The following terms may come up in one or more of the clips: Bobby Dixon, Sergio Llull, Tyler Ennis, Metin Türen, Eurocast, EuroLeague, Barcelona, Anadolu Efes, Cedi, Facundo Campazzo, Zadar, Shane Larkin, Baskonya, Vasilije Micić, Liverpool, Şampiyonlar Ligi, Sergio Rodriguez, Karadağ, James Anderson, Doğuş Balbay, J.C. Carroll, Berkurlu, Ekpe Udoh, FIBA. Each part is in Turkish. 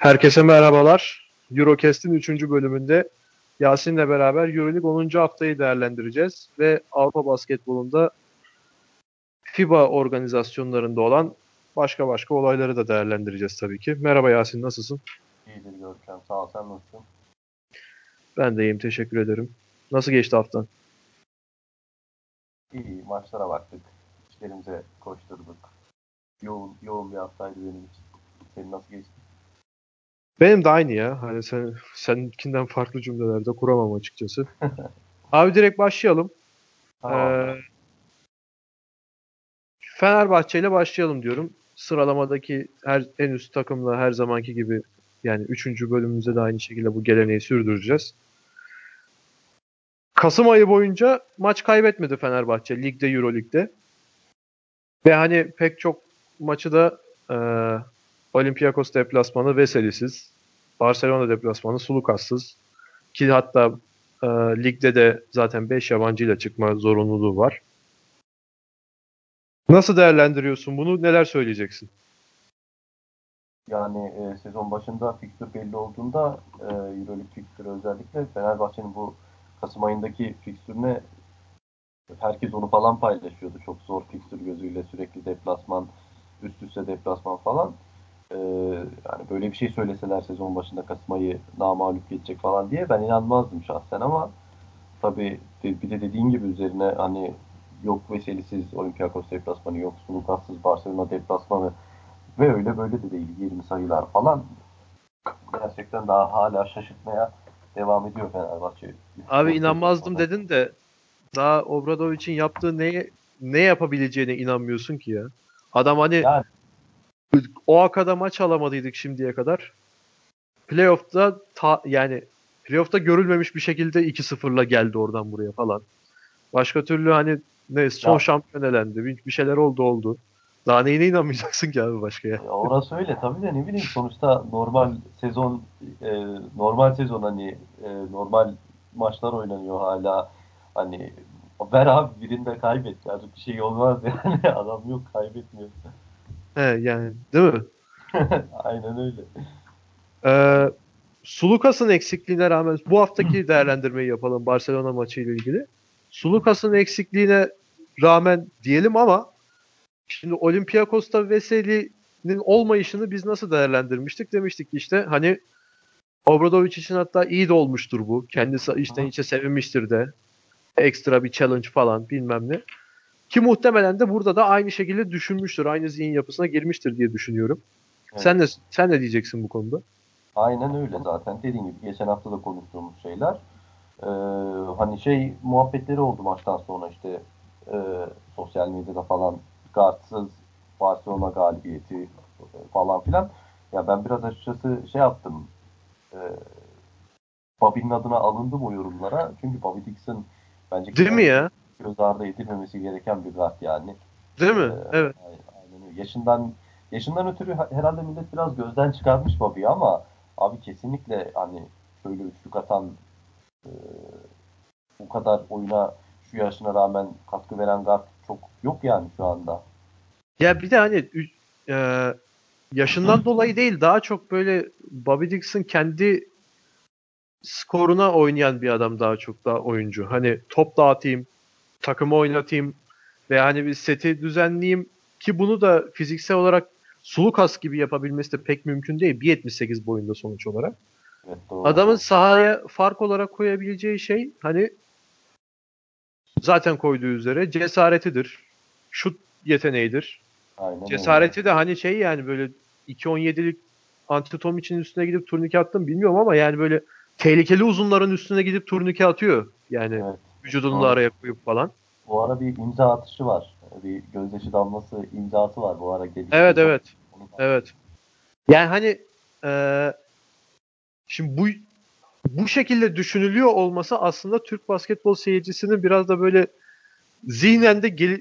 Herkese merhabalar. Eurocast'in 3. bölümünde Yasin'le beraber EuroLeague 10. haftayı değerlendireceğiz ve Avrupa basketbolunda FIBA organizasyonlarında olan başka olayları da değerlendireceğiz tabii ki. Merhaba Yasin, nasılsın? İyidir Görkem, sağ ol. Sen nasılsın? Ben de iyiyim, teşekkür ederim. Nasıl geçti haftan? İyi, maçlara baktık. İşlerimize koşturduk. Yoğun bir haftaydı benim için. Senin nasıl geçti? Benim de aynı ya. Hani seninkinden farklı cümlelerde kuramam açıkçası. Abi direkt başlayalım. Fenerbahçe ile başlayalım diyorum. Sıralamadaki en üst takımla her zamanki gibi, yani 3. bölümümüzde de aynı şekilde bu geleneği sürdüreceğiz. Kasım ayı boyunca maç kaybetmedi Fenerbahçe ligde, EuroLeague'de. Ve hani pek çok maçı da Olympiakos deplasmanı Vesely'siz, Barcelona deplasmanı Sulukas'sız, ki hatta ligde de zaten 5 yabancıyla çıkma zorunluluğu var. Nasıl değerlendiriyorsun bunu? Neler söyleyeceksin? Yani sezon başında fikstür belli olduğunda EuroLeague fikstürü, özellikle Fenerbahçe'nin bu Kasım ayındaki fikstürüne herkes onu falan paylaşıyordu. Çok zor fikstür gözüyle, sürekli deplasman, üst üste deplasman falan. Yani böyle bir şey söyleseler sezon başında Kasım ayı namağlup geçecek falan diye ben inanmazdım şahsen, ama tabii bir de dediğin gibi üzerine hani yok Vesely'siz Olympiakos deplasmanı, yok Sulukassız Barcelona deplasmanı ve öyle böyle de değil 20 sayılar falan, gerçekten daha hala şaşırtmaya devam ediyor Fenerbahçe. Abi inanmazdım dedin de daha Obradovic'in yaptığı ne yapabileceğine inanmıyorsun ki ya. Adam hani yani, o akada maç alamadıydık şimdiye kadar. Playoff'ta görülmemiş bir şekilde 2-0'la geldi oradan buraya falan. Başka türlü hani son şampiyon elendi. Bir şeyler oldu. Daha neyine inanmayacaksın ki abi başka ya? Orası öyle tabii de, ne bileyim, sonuçta normal sezon hani normal maçlar oynanıyor hala. Hani ver abi birini de kaybet. Artık bir şey olmaz yani. Adam yok, kaybetmiyor. He yani, değil mi? Aynen öyle. Sulukas'ın eksikliğine rağmen bu haftaki değerlendirmeyi yapalım Barcelona maçıyla ilgili. Sulukas'ın eksikliğine rağmen diyelim, ama şimdi Olympiakos'ta Vesely'nin olmayışını biz nasıl değerlendirmiştik? Demiştik ki işte hani Obradovic için hatta iyi de olmuştur bu. Kendisi içten içe sevinmiştir de. Ekstra bir challenge falan bilmem ne. Ki muhtemelen de burada da aynı şekilde düşünmüştür. Aynı zihin yapısına girmiştir diye düşünüyorum. Evet. Sen ne diyeceksin bu konuda? Aynen öyle zaten. Dediğim gibi geçen hafta da konuştuğumuz şeyler. Hani muhabbetleri oldu maçtan sonra, işte sosyal medyada falan kartsız Barcelona galibiyeti falan filan. Ya ben biraz açıkçası yaptım. Bobby'nin adına alındım o yorumlara. Çünkü Bobby Dixon bence değil mi ya? Göz ardı edilmemesi gereken bir kart yani. Değil mi? Evet. Aynen. Yaşından ötürü herhalde millet biraz gözden çıkarmış Bobby'yi, ama abi kesinlikle hani böyle üçlük atan, bu kadar oyuna şu yaşına rağmen katkı veren kart çok yok yani şu anda. Ya bir de hani yaşından dolayı değil, daha çok böyle Bobby Dixon kendi skoruna oynayan bir adam, daha oyuncu. Hani top dağıtayım, takımı oynatayım ve hani bir seti düzenleyeyim, ki bunu da fiziksel olarak Sulukas gibi yapabilmesi de pek mümkün değil. 1.78 boyunda sonuç olarak. Evet, adamın sahaya fark olarak koyabileceği şey hani zaten koyduğu üzere cesaretidir. Şut yeteneğidir. Aynen, cesareti de hani yani böyle 2.17'lik Antetokounmpo'nun üstüne gidip turnike attım bilmiyorum, ama yani böyle tehlikeli uzunların üstüne gidip turnike atıyor. Yani evet. Vücudunu da araya koyup falan. Bu ara bir imza atışı var. Bir gözyaşı damlası imzası var bu ara. Evet. Yani hani şimdi bu şekilde düşünülüyor olması aslında Türk basketbol seyircisinin biraz da böyle zihnen de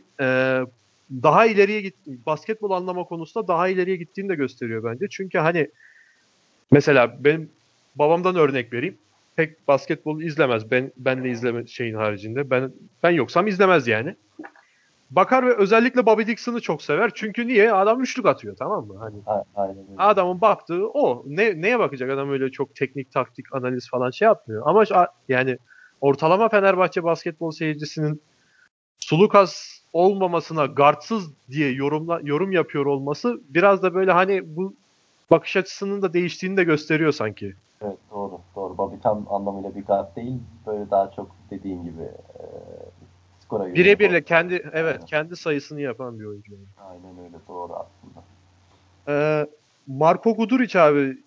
daha ileriye basketbol anlama konusunda daha ileriye gittiğini de gösteriyor bence. Çünkü hani mesela benim babamdan örnek vereyim. Pek basketbolu izlemez. Ben de izleme şeyin haricinde. Ben yoksam izlemez yani. bakar ve özellikle Bobby Dixon'ı çok sever. Çünkü niye? Adam üçlük atıyor, tamam mı? Hani adamın baktığı o. Neye bakacak? Adam öyle çok teknik, taktik, analiz falan şey yapmıyor. Ama yani ortalama Fenerbahçe basketbol seyircisinin Sulukas olmamasına guardsız diye yorum yapıyor olması biraz da böyle hani bu bakış açısının da değiştiğini de gösteriyor sanki. Evet, doğru. Bobby tam anlamıyla bir guard değil. Böyle daha çok dediğin gibi skora göre. Birebirle kendi sayısını yapan bir oyuncu. Aynen öyle, doğru aslında. Marco Guduric abi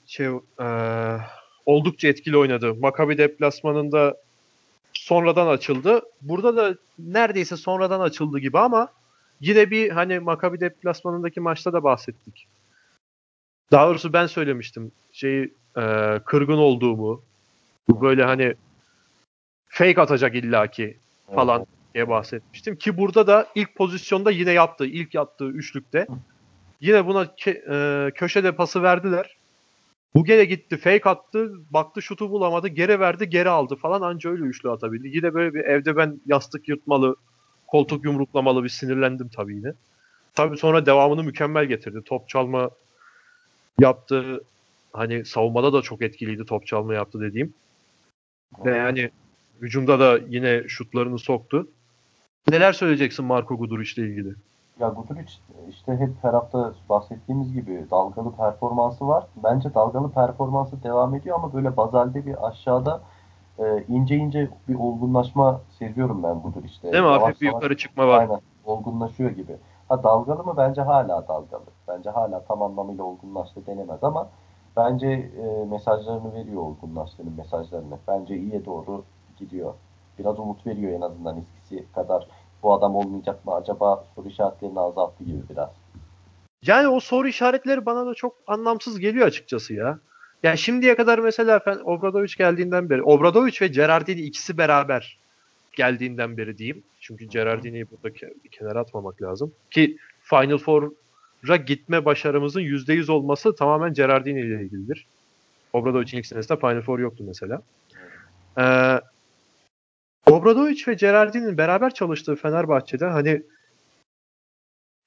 oldukça etkili oynadı. Maccabi deplasmanında sonradan açıldı. Burada da neredeyse sonradan açıldı gibi ama yine bir hani Maccabi deplasmanındaki maçta da bahsettik. Daha doğrusu ben söylemiştim kırgın olduğumu, böyle hani fake atacak illaki falan diye bahsetmiştim ki burada da ilk pozisyonda yine yaptı. İlk yaptığı üçlükte yine buna köşede pası verdiler. Bu gene gitti, fake attı, baktı şutu bulamadı, geri verdi, geri aldı falan, anca öyle üçlü atabildi. Yine böyle bir evde ben yastık yırtmalı, koltuk yumruklamalı bir sinirlendim tabii yine. Tabii sonra devamını mükemmel getirdi. Top çalma yaptı. Hani savunmada da çok etkiliydi, top çalma yaptı dediğim. Ve yani hücumda da yine şutlarını soktu. Neler söyleyeceksin Marco Guduric'le ilgili? Ya Guduric işte hep her hafta bahsettiğimiz gibi dalgalı performansı var. Bence dalgalı performansı devam ediyor ama böyle bazalde bir aşağıda ince ince bir olgunlaşma seziyorum ben Guduric'te. Değil mi? Hafif bir yukarı çıkma var. Aynen, olgunlaşıyor gibi. Ha, dalgalı mı? Bence hala dalgalı. Bence hala tam anlamıyla olgunlaştı denemez ama bence mesajlarını veriyor, olgunlaştığının mesajlarını. Bence iyiye doğru gidiyor. Biraz umut veriyor en azından, eskisi kadar bu adam olmayacak mı acaba soru işaretlerini azalttı gibi biraz. Yani o soru işaretleri bana da çok anlamsız geliyor açıkçası ya. Yani şimdiye kadar mesela Obradovic geldiğinden beri, Obradovic ve Gerardini ikisi beraber geldiğinden beri diyeyim. Çünkü Gerardini'yi burada kenara atmamak lazım. Ki Final Four'a gitme başarımızın %100 olması tamamen Gerardini ile ilgilidir. Obradovic'in ilk senesinde Final Four yoktu mesela. Obradovic ve Gerardini'nin beraber çalıştığı Fenerbahçe'de hani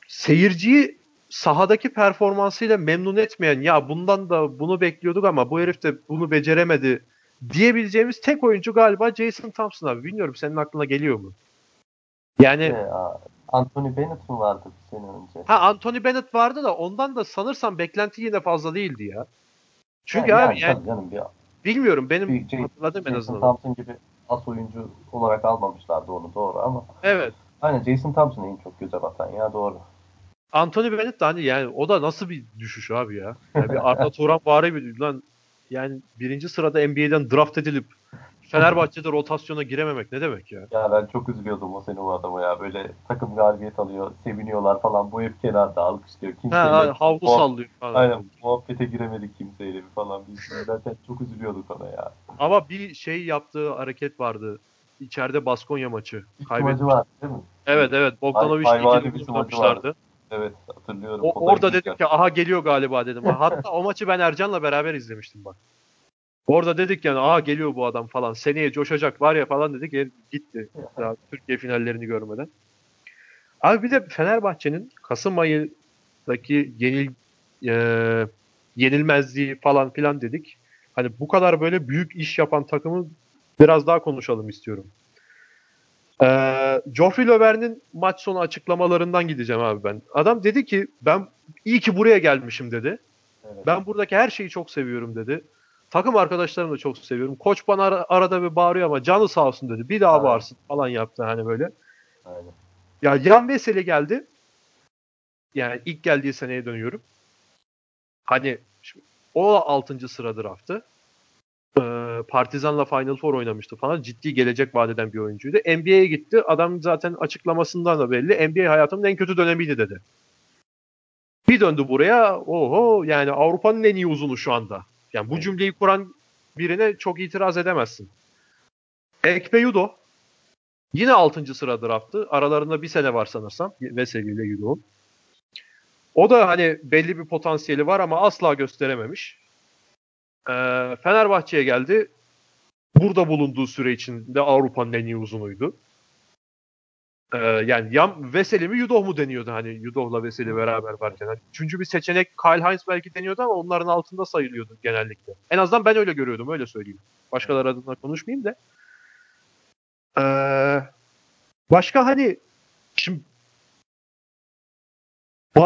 seyirciyi sahadaki performansıyla memnun etmeyen, ya bundan da bunu bekliyorduk ama bu herif de bunu beceremedi diyebileceğimiz tek oyuncu galiba Jason Thompson abi. Bilmiyorum, senin aklına geliyor mu? Yani Anthony Bennett mi vardı bir sene önce? Ha, Anthony Bennett vardı da ondan da sanırsam beklenti yine fazla değildi ya. Çünkü bilmiyorum, benim hatırladığım en azından. Jason Thompson gibi as oyuncu olarak almamışlardı onu, doğru ama. Evet. Aynen, Jason Thompson en çok göze batan ya, doğru. Anthony Bennett de hani yani o da nasıl bir düşüş abi ya. Yani bir Arda Turan bari bir lan yani birinci sırada NBA'den draft edilip Fenerbahçe'de rotasyona girememek ne demek ya? Ya ben çok üzülüyordum o sene o adama ya. Böyle takım galibiyet alıyor, seviniyorlar falan. Bu hep kenarda alkışlıyor. Havlu sallıyor falan. Aynen, muhabbete giremedik kimseyle falan. Biz zaten çok üzülüyorduk ona ya. Ama bir şey yaptığı hareket vardı. İçeride Baskonya maçı. Kaybetmişti. Maçı vardı değil mi? Evet. Bogdanovic'le ikili tutmamışlardı. Evet, hatırlıyorum. Orada dedim ki aha geliyor galiba dedim. Hatta o maçı ben Ercan'la beraber izlemiştim bak. Orada dedik yani aha geliyor bu adam falan. Seneye coşacak var ya falan dedik. Gitti. Daha Türkiye finallerini görmeden. Abi bir de Fenerbahçe'nin Kasım ayındaki yenilmezliği falan filan dedik. Hani bu kadar böyle büyük iş yapan takımı biraz daha konuşalım istiyorum. Geoffrey Löber'nin maç sonu açıklamalarından gideceğim abi ben. Adam dedi ki ben iyi ki buraya gelmişim dedi. Evet. Ben buradaki her şeyi çok seviyorum dedi. Takım arkadaşlarımı da çok seviyorum. Koç bana arada bir bağırıyor ama canı sağ olsun dedi. Bir daha aynen. Bağırsın falan yaptı hani böyle. Aynen. Ya Jan Vesely geldi. Yani ilk geldiği seneye dönüyorum. Hani o 6. sıra draftı. Partizan'la Final Four oynamıştı falan. Ciddi gelecek vaat eden bir oyuncuydu. NBA'ye gitti. Adam zaten açıklamasından da belli. NBA hayatımın en kötü dönemiydi dedi. Bir döndü buraya. Oho yani Avrupa'nın en iyi uzunu şu anda. Yani bu cümleyi kuran birine çok itiraz edemezsin. Ekpe Udoh yine 6. sıra draftı. Aralarında bir sene var sanırsam. Vesely ile Udoh'un. O da hani belli bir potansiyeli var ama asla gösterememiş. Fenerbahçe'ye geldi. Burada bulunduğu süre içinde Avrupa'nın en iyi uzunuydu. Yani Jan Vesely mi Udoh mu deniyordu hani Udoh'la Vesely beraber varken. Yani üçüncü bir seçenek Kyle Hines belki deniyordu ama onların altında sayılıyordu genellikle. En azından ben öyle görüyordum, öyle söyleyeyim. Başkaları adına konuşmayayım da. Başka hani şimdi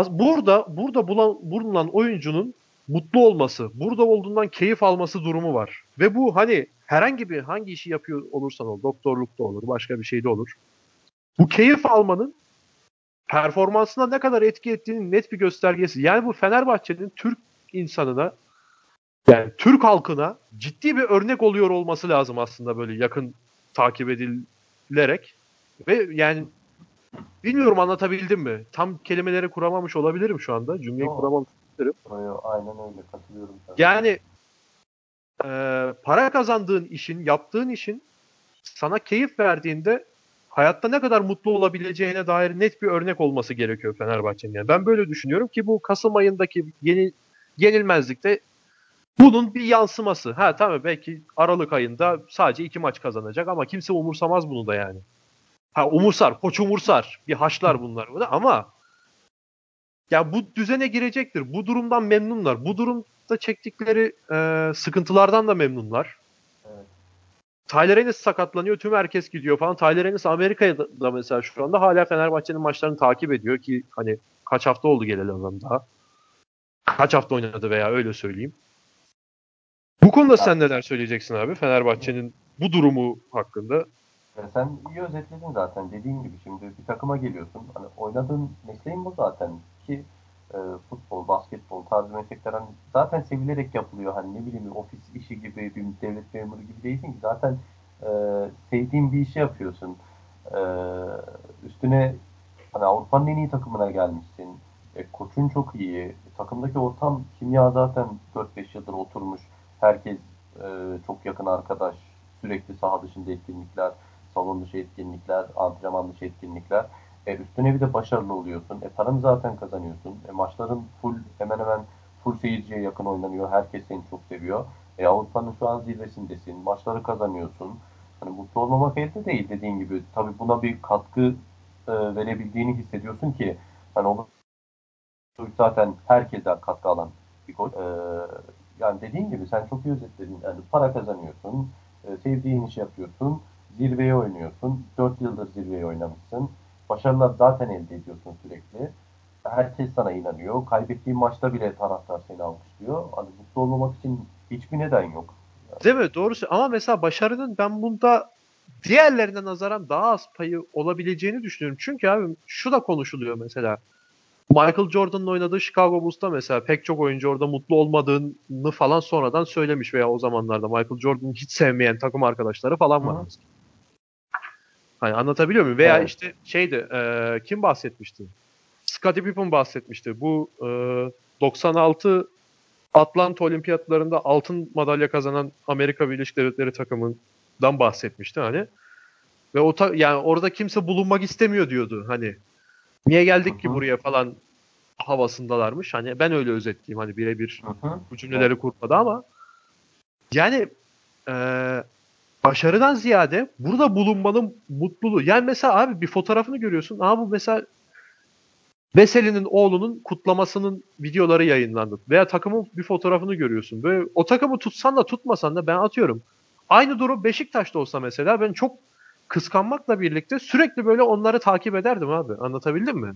burada bulunan oyuncunun mutlu olması, burada olduğundan keyif alması durumu var. Ve bu hani herhangi bir hangi işi yapıyor olursan ol, doktorlukta olur, başka bir şeyde olur. Bu keyif almanın performansına ne kadar etki ettiğinin net bir göstergesi. Yani bu Fenerbahçe'nin Türk insanına, yani Türk halkına ciddi bir örnek oluyor olması lazım aslında böyle yakın takip edilerek. Ve yani bilmiyorum anlatabildim mi? Tam kelimeleri kuramamış olabilirim şu anda. Cümleyi kuramamış olabilirim. Aynen öyle, katılıyorum. Yani para kazandığın işin, yaptığın işin sana keyif verdiğinde hayatta ne kadar mutlu olabileceğine dair net bir örnek olması gerekiyor Fenerbahçe'nin. Yani ben böyle düşünüyorum ki bu Kasım ayındaki yenilmezlikte bunun bir yansıması. Ha tamam, belki Aralık ayında sadece 2 maç kazanacak ama kimse umursamaz bunu da yani. Ha umursar, koç umursar. Bir haşlar bunlar burada ama ya bu düzene girecektir. Bu durumdan memnunlar. Bu durumda çektikleri sıkıntılardan da memnunlar. Evet. Tyler Ennis sakatlanıyor, tüm herkes gidiyor falan. Tyler Ennis Amerika'da mesela şu anda hala Fenerbahçe'nin maçlarını takip ediyor ki hani kaç hafta oldu geleli adam daha. Kaç hafta oynadı veya öyle söyleyeyim. Bu konuda sen neler söyleyeceksin abi Fenerbahçe'nin bu durumu hakkında? Sen iyi özetledin zaten. Dediğin gibi şimdi bir takıma geliyorsun. Hani oynadığın mesleğin bu zaten ki futbol, basketbol tarzı meslekler hani zaten sevilerek yapılıyor. Hani ne bileyim ofis işi gibi, bir devlet memuru gibi değilsin ki. Zaten sevdiğin bir işi yapıyorsun. Üstüne hani Avrupa'nın en iyi takımına gelmişsin. Koçun çok iyi. Takımdaki ortam, kimya zaten 4-5 yıldır oturmuş. Herkes çok yakın arkadaş. Sürekli saha dışında etkinlikler, salon dışı etkinlikler, antrenman dışı etkinlikler. Üstüne bir de başarılı oluyorsun. Paranı zaten kazanıyorsun. Maçların full, hemen hemen full seyirciye yakın oynanıyor. Herkes seni çok seviyor. Avrupa'nın şu an zirvesindesin. Maçları kazanıyorsun. Hani mutlu olmamak elde değil dediğin gibi. Tabii buna bir katkı verebildiğini hissediyorsun ki hani o zaten herkesten katkı alan bir gol. Yani dediğin gibi sen çok iyi özetledin. Yani para kazanıyorsun. Sevdiğin işi yapıyorsun. Zirveye oynuyorsun. 4 yıldır zirveye oynamışsın. Başarılar zaten elde ediyorsun sürekli. Herkes sana inanıyor. Kaybettiğin maçta bile taraftar seni alkışlıyor. Hani mutlu olmamak için hiçbir neden yok. Yani. Değil mi? Doğrusu. Ama mesela başarının ben bunda diğerlerine nazaran daha az payı olabileceğini düşünüyorum. Çünkü abi şu da konuşuluyor mesela. Michael Jordan'ın oynadığı Chicago Bulls'ta mesela pek çok oyuncu orada mutlu olmadığını falan sonradan söylemiş veya o zamanlarda Michael Jordan'ı hiç sevmeyen takım arkadaşları falan var. Hani anlatabiliyor muyum? Veya evet. İşte şeydi, kim bahsetmişti? Scottie Pippen bahsetmişti. Bu 96 Atlanta Olimpiyatlarında altın madalya kazanan Amerika Birleşik Devletleri takımından bahsetmişti hani. Ve o yani orada kimse bulunmak istemiyor diyordu hani. Niye geldik ki buraya falan havasındalarmış. Hani ben öyle özetleyeyim hani birebir bu cümleleri kurmadı ama yani başarıdan ziyade burada bulunmanın mutluluğu. Yani mesela abi bir fotoğrafını görüyorsun. Aa bu mesela Vesely'nin oğlunun kutlamasının videoları yayınlandı. Veya takımın bir fotoğrafını görüyorsun. Böyle o takımı tutsan da tutmasan da ben atıyorum. Aynı durum Beşiktaş'ta olsa mesela ben çok kıskanmakla birlikte sürekli böyle onları takip ederdim abi. Anlatabildim mi?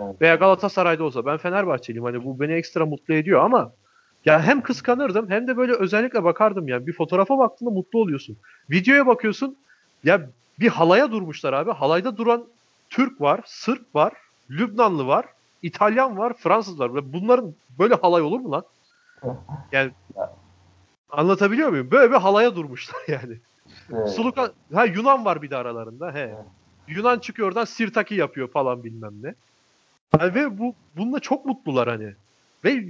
Evet. Veya Galatasaray'da olsa ben Fenerbahçeliyim. Hani bu beni ekstra mutlu ediyor ama ya hem kıskanırdım hem de böyle özellikle bakardım yani. Bir fotoğrafa baktığında mutlu oluyorsun. Videoya bakıyorsun ya bir halaya durmuşlar abi. Halayda duran Türk var, Sırp var, Lübnanlı var, İtalyan var, Fransız var. Bunların böyle halay olur mu lan? Yani anlatabiliyor muyum? Böyle bir halaya durmuşlar yani. Evet. Sulukas, Yunan var bir de aralarında. He. Evet. Yunan çıkıyor oradan sirtaki yapıyor falan bilmem ne. Yani ve bununla çok mutlular hani. Ve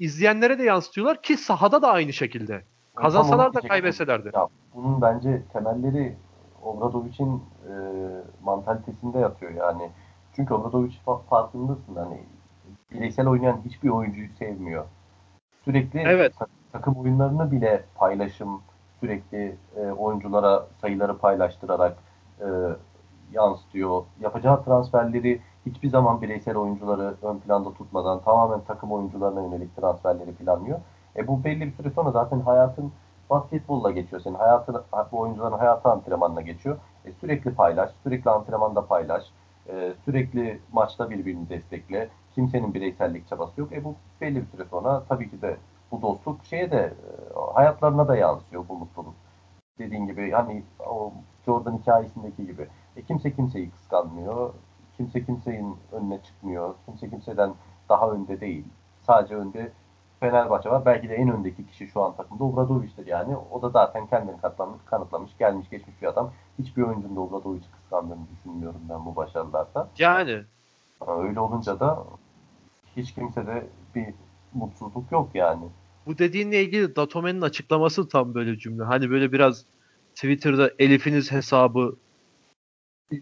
izleyenlere de yansıtıyorlar ki sahada da aynı şekilde. Kazansalar da kaybetseler de. Ya, bunun bence temelleri Obradovic'in mantalitesinde yatıyor yani. Çünkü Obradovic farkındasın hani bireysel oynayan hiçbir oyuncuyu sevmiyor. Sürekli evet. Takım oyunlarını bile paylaşım, sürekli oyunculara sayıları paylaştırarak yansıtıyor. Yapacağı transferleri hiçbir zaman bireysel oyuncuları ön planda tutmadan tamamen takım oyuncularına yönelik transferleri planlıyor. Bu belli bir süre sonra zaten hayatın basketbolla geçiyor. Senin hayatın, bu oyuncuların hayatı antrenmanına geçiyor. Sürekli paylaş, sürekli antrenmanda paylaş, sürekli maçta birbirini destekle. Kimsenin bireysellik çabası yok. Bu belli bir süre sonra tabii ki de bu dostluk şeye de hayatlarına da yansıyor bu mutluluk. Dediğin gibi hani o Jordan hikayesindeki gibi. Kimse kimseyi kıskanmıyor. Kimse kimsenin önüne çıkmıyor. Kimse kimseden daha önde değil. Sadece önde Fenerbahçe var. Belki de en öndeki kişi şu an takımda Obradovic'tir yani. O da zaten kendini kanıtlamış, gelmiş geçmiş bir adam. Hiçbir oyuncunun da Obradovic'i kıskandığını düşünmüyorum ben bu başarılarda. Yani. Öyle olunca da hiç kimsede bir mutsuzluk yok yani. Bu dediğinle ilgili Datome'nin açıklaması tam böyle cümle. Hani böyle biraz Twitter'da Elif'iniz hesabı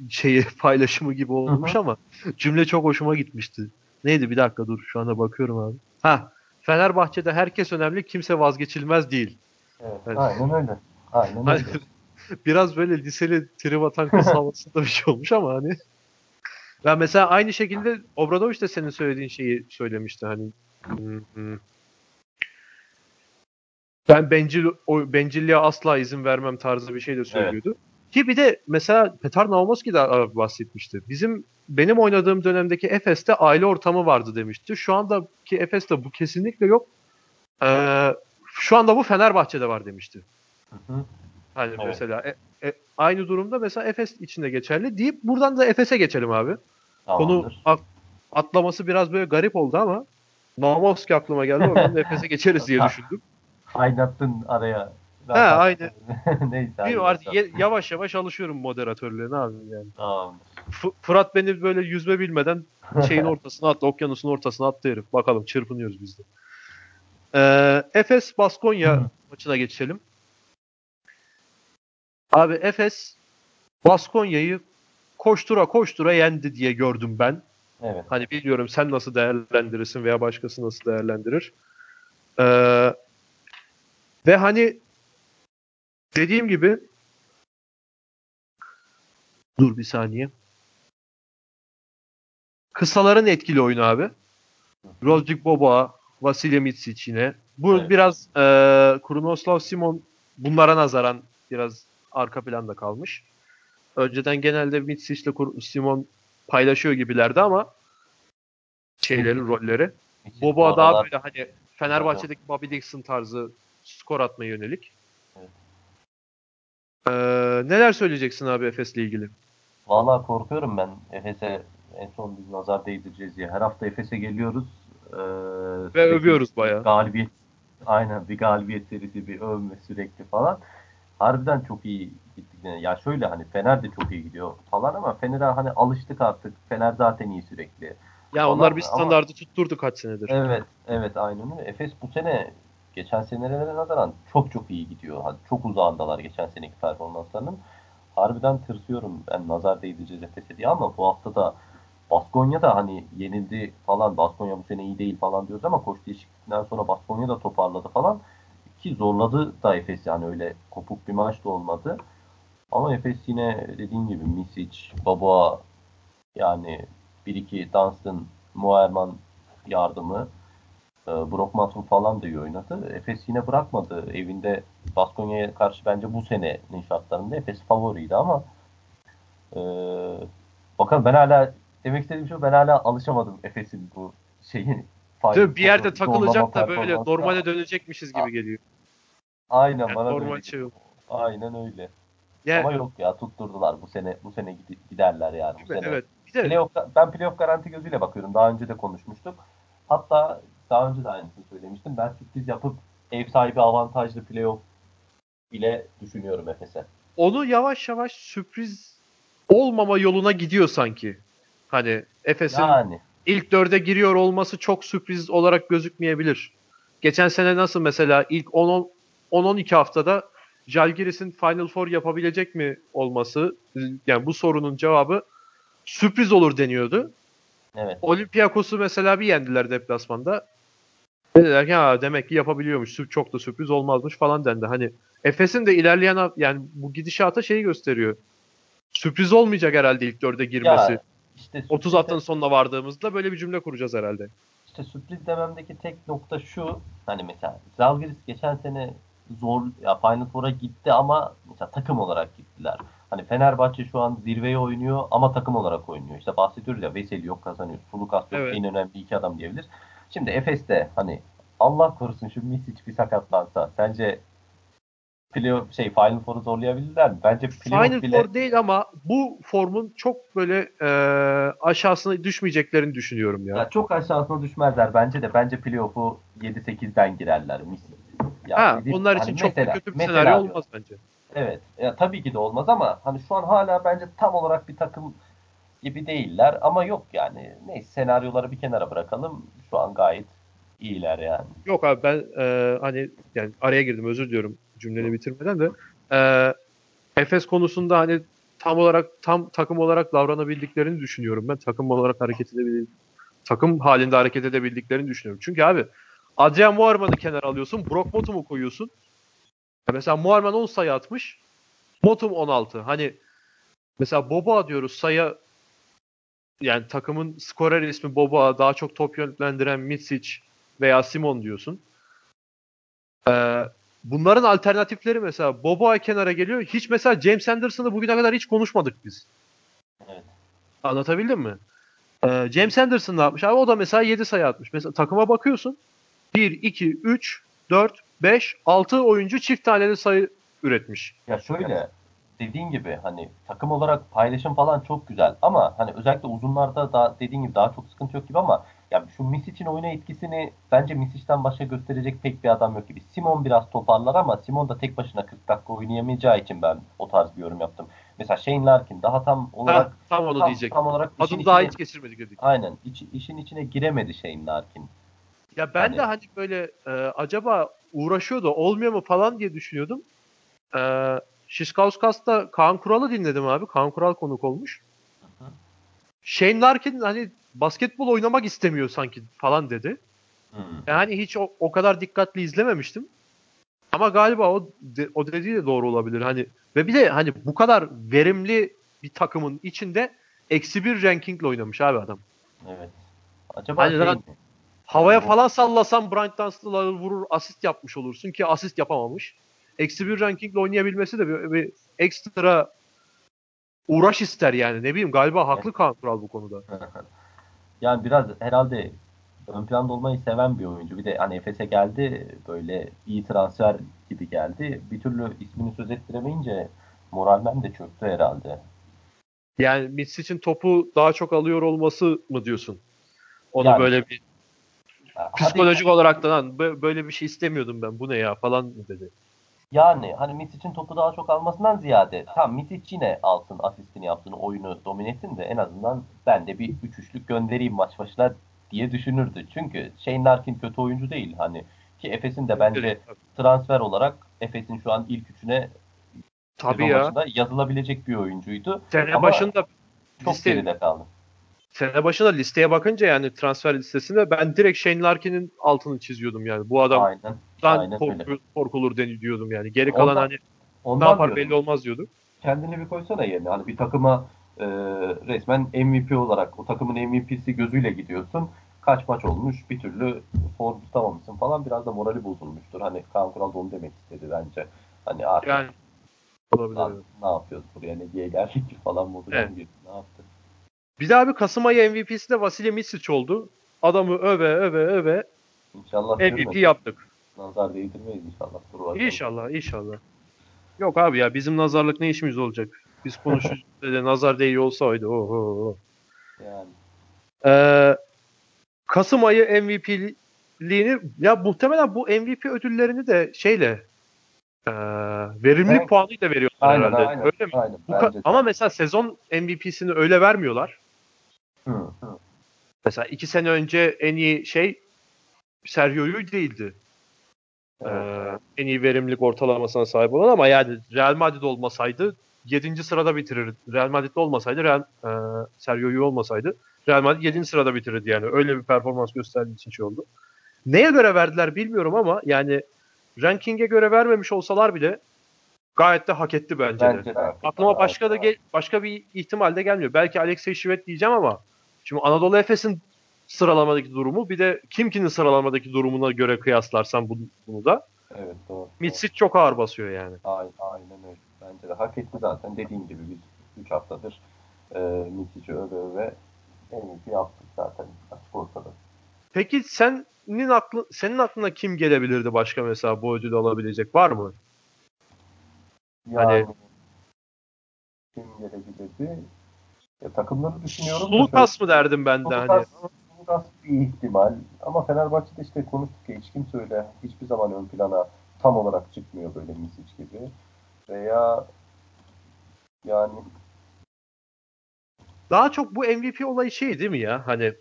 şeyi paylaşımı gibi olmuş ama cümle çok hoşuma gitmişti. Neydi? Bir dakika dur. Şu anda bakıyorum abi. Fenerbahçe'de herkes önemli, kimse vazgeçilmez değil. Evet. Aynen öyle. Aynen öyle. Biraz böyle liseli trip atan kız havasında bir şey olmuş ama hani. Ben mesela aynı şekilde Obradovic de senin söylediğin şeyi söylemişti hani. Ben bencilliğe asla izin vermem tarzı bir şey de söylüyordu. Evet. Ki bir de mesela Petar Naumovski de bahsetmişti. Benim oynadığım dönemdeki Efes'te aile ortamı vardı demişti. Şu andaki Efes'te bu kesinlikle yok. Şu anda bu Fenerbahçe'de var demişti. Hani evet. Mesela aynı durumda mesela Efes için de geçerli deyip buradan da Efes'e geçelim abi. Tamamdır. Konu atlaması biraz böyle garip oldu ama Naumovski aklıma geldi. Oradan da Efes'e geçeriz diye düşündüm. Kaynattın araya. Aynı. Neyse. Yavaş yavaş alışıyorum moderatörlüğüne abi yani. Tamam. Fırat beni böyle yüzme bilmeden şeyin ortasına attı, okyanusun ortasına attı herif. Bakalım çırpınıyoruz biz de. Efes Baskonya maçına geçelim. Abi Efes Baskonya'yı koştura yendi diye gördüm ben. Evet. Hani bilmiyorum sen nasıl değerlendirirsin veya başkası nasıl değerlendirir. Ve hani dediğim gibi dur bir saniye. Kısaların etkili oyunu abi. Rodrik Boba, Vasilije Micić yine. Bu biraz Krunoslav Simon bunlara nazaran biraz arka planda kalmış. Önceden genelde Micić ile Simon paylaşıyor gibilerdi ama rolleri. Boba daha böyle hani Fenerbahçe'deki Bobby Dixon tarzı skor atmaya yönelik. Evet. Neler söyleyeceksin abi Efes'le ilgili? Vallahi korkuyorum ben Efes'e en son bir nazar değdireceğiz diye. Her hafta Efes'e geliyoruz. Ve övüyoruz bayağı. Bir galibiyet serisi, bir övme sürekli falan. Harbiden çok iyi gittik. Ya şöyle hani Fener de çok iyi gidiyor falan ama Fener'e hani alıştık artık. Fener zaten iyi sürekli. Ya onlar bir standardı tutturdu kaç senedir. Evet aynen öyle. Efes bu sene geçen senelere nazaran çok iyi gidiyor. Hani çok uzağındalar geçen seneki performanslarının. Harbiden tırsıyorum ben nazar değdireceğiz Efes'e diye ama bu hafta da Baskonya da hani yenildi falan. Baskonya bu sene iyi değil falan diyoruz ama koç değişikliğinden sonra Baskonya da toparladı falan. Ki zorladı da Efes yani öyle kopuk bir maç da olmadı. Ama Efes yine dediğim gibi Micić, Baba yani 1-2 Dunstan, Muerman yardımı Brockmanson falan da iyi oynadı. Efes yine bırakmadı. Evinde Baskonya'ya karşı bence bu senenin şartlarında Efes favoriydi ama bakalım ben hala demek istediğim şey ben hala alışamadım Efes'in bu şeyi. Bir yerde takılacak da böyle normale dönecekmişiz gibi geliyor. Aynen yani bana normal şey yok. Aynen öyle. Yani, ama yok ya tutturdular bu sene giderler yani bu sene. Evet. Ben playoff garanti gözüyle bakıyorum. Daha önce de konuşmuştuk. Hatta daha önce de aynısını söylemiştim. Ben sürpriz yapıp ev sahibi avantajlı playoff bile düşünüyorum Efes'e. Onu yavaş yavaş sürpriz olmama yoluna gidiyor sanki. Hani Efes'in ilk dörde giriyor olması çok sürpriz olarak gözükmeyebilir. Geçen sene nasıl mesela ilk 10-12 haftada Žalgiris'in Final Four yapabilecek mi olması yani bu sorunun cevabı sürpriz olur deniyordu. Evet. Olympiakos'u mesela bir yendiler deplasmanda. Dediler ki demek ki yapabiliyormuş. Çok da sürpriz olmazmış falan dendi. Hani Efes'in de ilerleyen yani bu gidişata şeyi gösteriyor. sürpriz olmayacak herhalde ilk dörde girmesi. Ya, işte 30 haftanın sonuna vardığımızda böyle bir cümle kuracağız herhalde. İşte sürpriz dememdeki tek nokta şu, hani mesela Zalgiris geçen sene zor ya Final Four'a gitti ama mesela takım olarak gittiler. Hani Fenerbahçe şu an zirveye oynuyor ama takım olarak oynuyor. İşte bahsediyoruz ya, Vesely yok kazanıyor. Sulukas yok, en önemli iki adam diyebiliriz. Şimdi Efes'te hani Allah korusun şu Micić bir sakatlansa sence playoff Final Four'u zorlayabilirler mi? Bence Final Four değil ama bu formun çok böyle aşağısına düşmeyeceklerini düşünüyorum ya. Ya çok aşağısına düşmezler bence de. Bence playoff'u 7-8'den girerler Micić. Onlar için hani çok mesela, kötü bir senaryo olmaz bence. Evet. Ya tabii ki de olmaz ama hani şu an hala bence tam olarak bir takım gibi değiller ama yok yani. Neyse, senaryoları bir kenara bırakalım. Şu an gayet iyiler yani. Yok abi ben hani yani araya girdim, özür diliyorum cümleni bitirmeden de. Efes konusunda hani tam takım olarak davranabildiklerini düşünüyorum ben. Takım halinde hareket edebildiklerini düşünüyorum. Çünkü abi Adrian Muarman'ı kenara alıyorsun. Brock Motum'u koyuyorsun. Mesela Muarman 10 sayı atmış. Motum 16. Hani mesela Boba diyoruz sayı, yani takımın skorer ismi Boba, daha çok top yönlendiren Micić veya Simon diyorsun. Bunların alternatifleri mesela Boba kenara geliyor. Hiç mesela James Anderson'ı bugüne kadar hiç konuşmadık biz. Evet. Anlatabildim mi? James Anderson ne yapmış? Abi o da mesela 7 sayı atmış. Mesela takıma bakıyorsun. 1, 2, 3, 4, 5, 6 oyuncu çift taneli sayı üretmiş. Ya şöyle, dediğin gibi hani takım olarak paylaşım falan çok güzel ama hani özellikle uzunlarda da dediğin gibi daha çok sıkıntı yok gibi ama yani şu Misic'in oyuna etkisini bence Misic'ten başka gösterecek pek bir adam yok gibi. Simon biraz toparlar ama Simon da tek başına 40 dakika oynayamayacağı için ben o tarz bir yorum yaptım. Mesela Shane Larkin daha tam olarak tam olarak adım daha hiç geçirmedi dedik. Aynen. İşin içine giremedi Shane Larkin. Ya ben de hani böyle acaba uğraşıyor da olmuyor mu falan diye düşünüyordum. Şişkauskas'ta Kaan Kural'ı dinledim abi. Kaan Kural konuk olmuş. Hı-hı. Shane Larkin hani basketbol oynamak istemiyor sanki falan dedi. Hı-hı. Yani hiç o kadar dikkatli izlememiştim. Ama galiba o dediği de doğru olabilir. Hani ve bir de hani bu kadar verimli bir takımın içinde -1 rankingle oynamış abi adam. Evet. Acaba hani havaya falan sallasan Bryant Dunstall'ı vurur, asist yapmış olursun ki asist yapamamış. -1 rankingle oynayabilmesi de bir ekstra uğraş ister yani. Ne bileyim, galiba haklı Kaan Kural bu konuda. Yani biraz herhalde ön planda olmayı seven bir oyuncu. Bir de hani Efes'e geldi, böyle iyi transfer gibi geldi. Bir türlü ismini söz ettiremeyince moralden de çöktü herhalde. Yani Micić'in topu daha çok alıyor olması mı diyorsun? Onu yani, böyle bir psikolojik olarak da lan böyle bir şey istemiyordum ben, bu ne ya falan dedi. Yani hani Micić'in topu daha çok almasından ziyade tam Micić yine alsın asistini, yaptığını, oyunu domine etsin de en azından ben de bir 3-3'lük göndereyim maç başına diye düşünürdü. Çünkü Shane Larkin kötü oyuncu değil hani, ki Efes'in de bence transfer olarak Efes'in şu an ilk üçüne başında yazılabilecek bir oyuncuydu. Sene başında çok geride kaldı. Sene başında listeye bakınca yani transfer listesinde ben direkt Shane Larkin'in altını çiziyordum yani. Bu adamdan korkulur diyordum yani. Geri kalan ondan ne yapar diyorum, belli olmaz diyordum. Kendini bir koysana yerine. Hani bir takıma resmen MVP olarak, o takımın MVP'si gözüyle gidiyorsun. Kaç maç olmuş, bir türlü form tutamamışsın falan, biraz da morali bozulmuştur. Hani Kaan Kural da onu demek istedi bence. Hani artık yani, ne yapıyoruz buraya, ne diye geldik ki falan modu gibi ne yaptı. Bir de abi Kasım ayı MVP'si de Vasilije Micić oldu. Adamı öve İnşallah MVP yaptık. Nazar değdirmeyiz inşallah. İnşallah. Yok abi ya, bizim nazarlık ne işimiz olacak? Biz konuşuruz de nazar değiyor olsaydı. Oho. Yani. Kasım ayı MVP'liğini ya muhtemelen bu MVP ödüllerini de verimlilik puanıyla veriyorlar herhalde. Aynen, öyle mi? Aynen, ama mesela sezon MVP'sini öyle vermiyorlar. Hı. Mesela 2 sene önce en iyi Sergio Llull değildi. En iyi verimlilik ortalamasına sahip olan ama yani Real Madrid olmasaydı 7. sırada bitirirdi. Real Madrid'de olmasaydı Sergio Llull olmasaydı Real Madrid 7. sırada bitirirdi yani. Öyle bir performans gösterdiği için oldu. Neye göre verdiler bilmiyorum ama yani ranking'e göre vermemiş olsalar bile gayet de hak etti bence de. Aklıma başka bir ihtimal de gelmiyor. Belki Alexey Şivet diyeceğim ama şimdi Anadolu Efes'in sıralamadaki durumu bir de Kimkin'in sıralamadaki durumuna göre kıyaslarsan bunu da. Evet, doğru. Micić çok ağır basıyor yani. Aynen öyle. Bence de hak etti zaten. Dediğim gibi biz 3 haftadır Micić'i öve en iyisi yaptık zaten açık ortada. Peki senin aklına kim gelebilirdi başka mesela bu ödülü alabilecek var mı? Yani kim gelebilirdi? Takımları düşünüyorum. Sulukas mı derdim ben de hani? Sulukas bir ihtimal ama Fenerbahçe'de işte konuştuk ya hiç kimse öyle hiçbir zaman ön plana tam olarak çıkmıyor böyle Micić gibi. Veya yani daha çok bu MVP olayı şey değil mi ya? Hani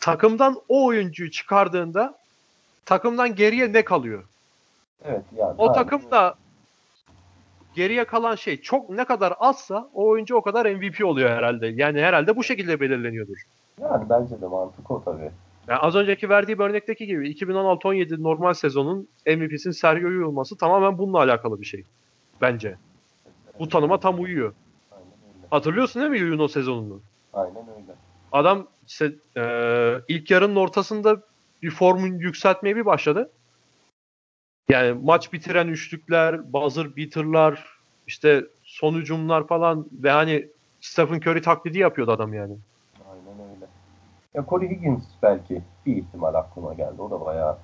takımdan o oyuncuyu çıkardığında takımdan geriye ne kalıyor? Evet yani. O takımda geriye kalan şey çok ne kadar azsa o oyuncu o kadar MVP oluyor herhalde. Yani herhalde bu şekilde belirleniyordur. Yani bence de mantık o tabii. Yani az önceki verdiğim örnekteki gibi 2016-17 normal sezonun MVP'sinin Sergio'yu olması tamamen bununla alakalı bir şey. Bence. Bu tanıma tam uyuyor. Hatırlıyorsun değil mi Yuno sezonunu? Aynen öyle. Adam işte, ilk yarının ortasında bir formu yükseltmeye bir başladı. Yani maç bitiren üçlükler, buzzer beater'lar, işte son hücumlar falan ve hani Stephen Curry taklidi yapıyordu adam yani. Aynen öyle. Ya Corey Higgins belki bir ihtimal aklıma geldi. O da bayağı.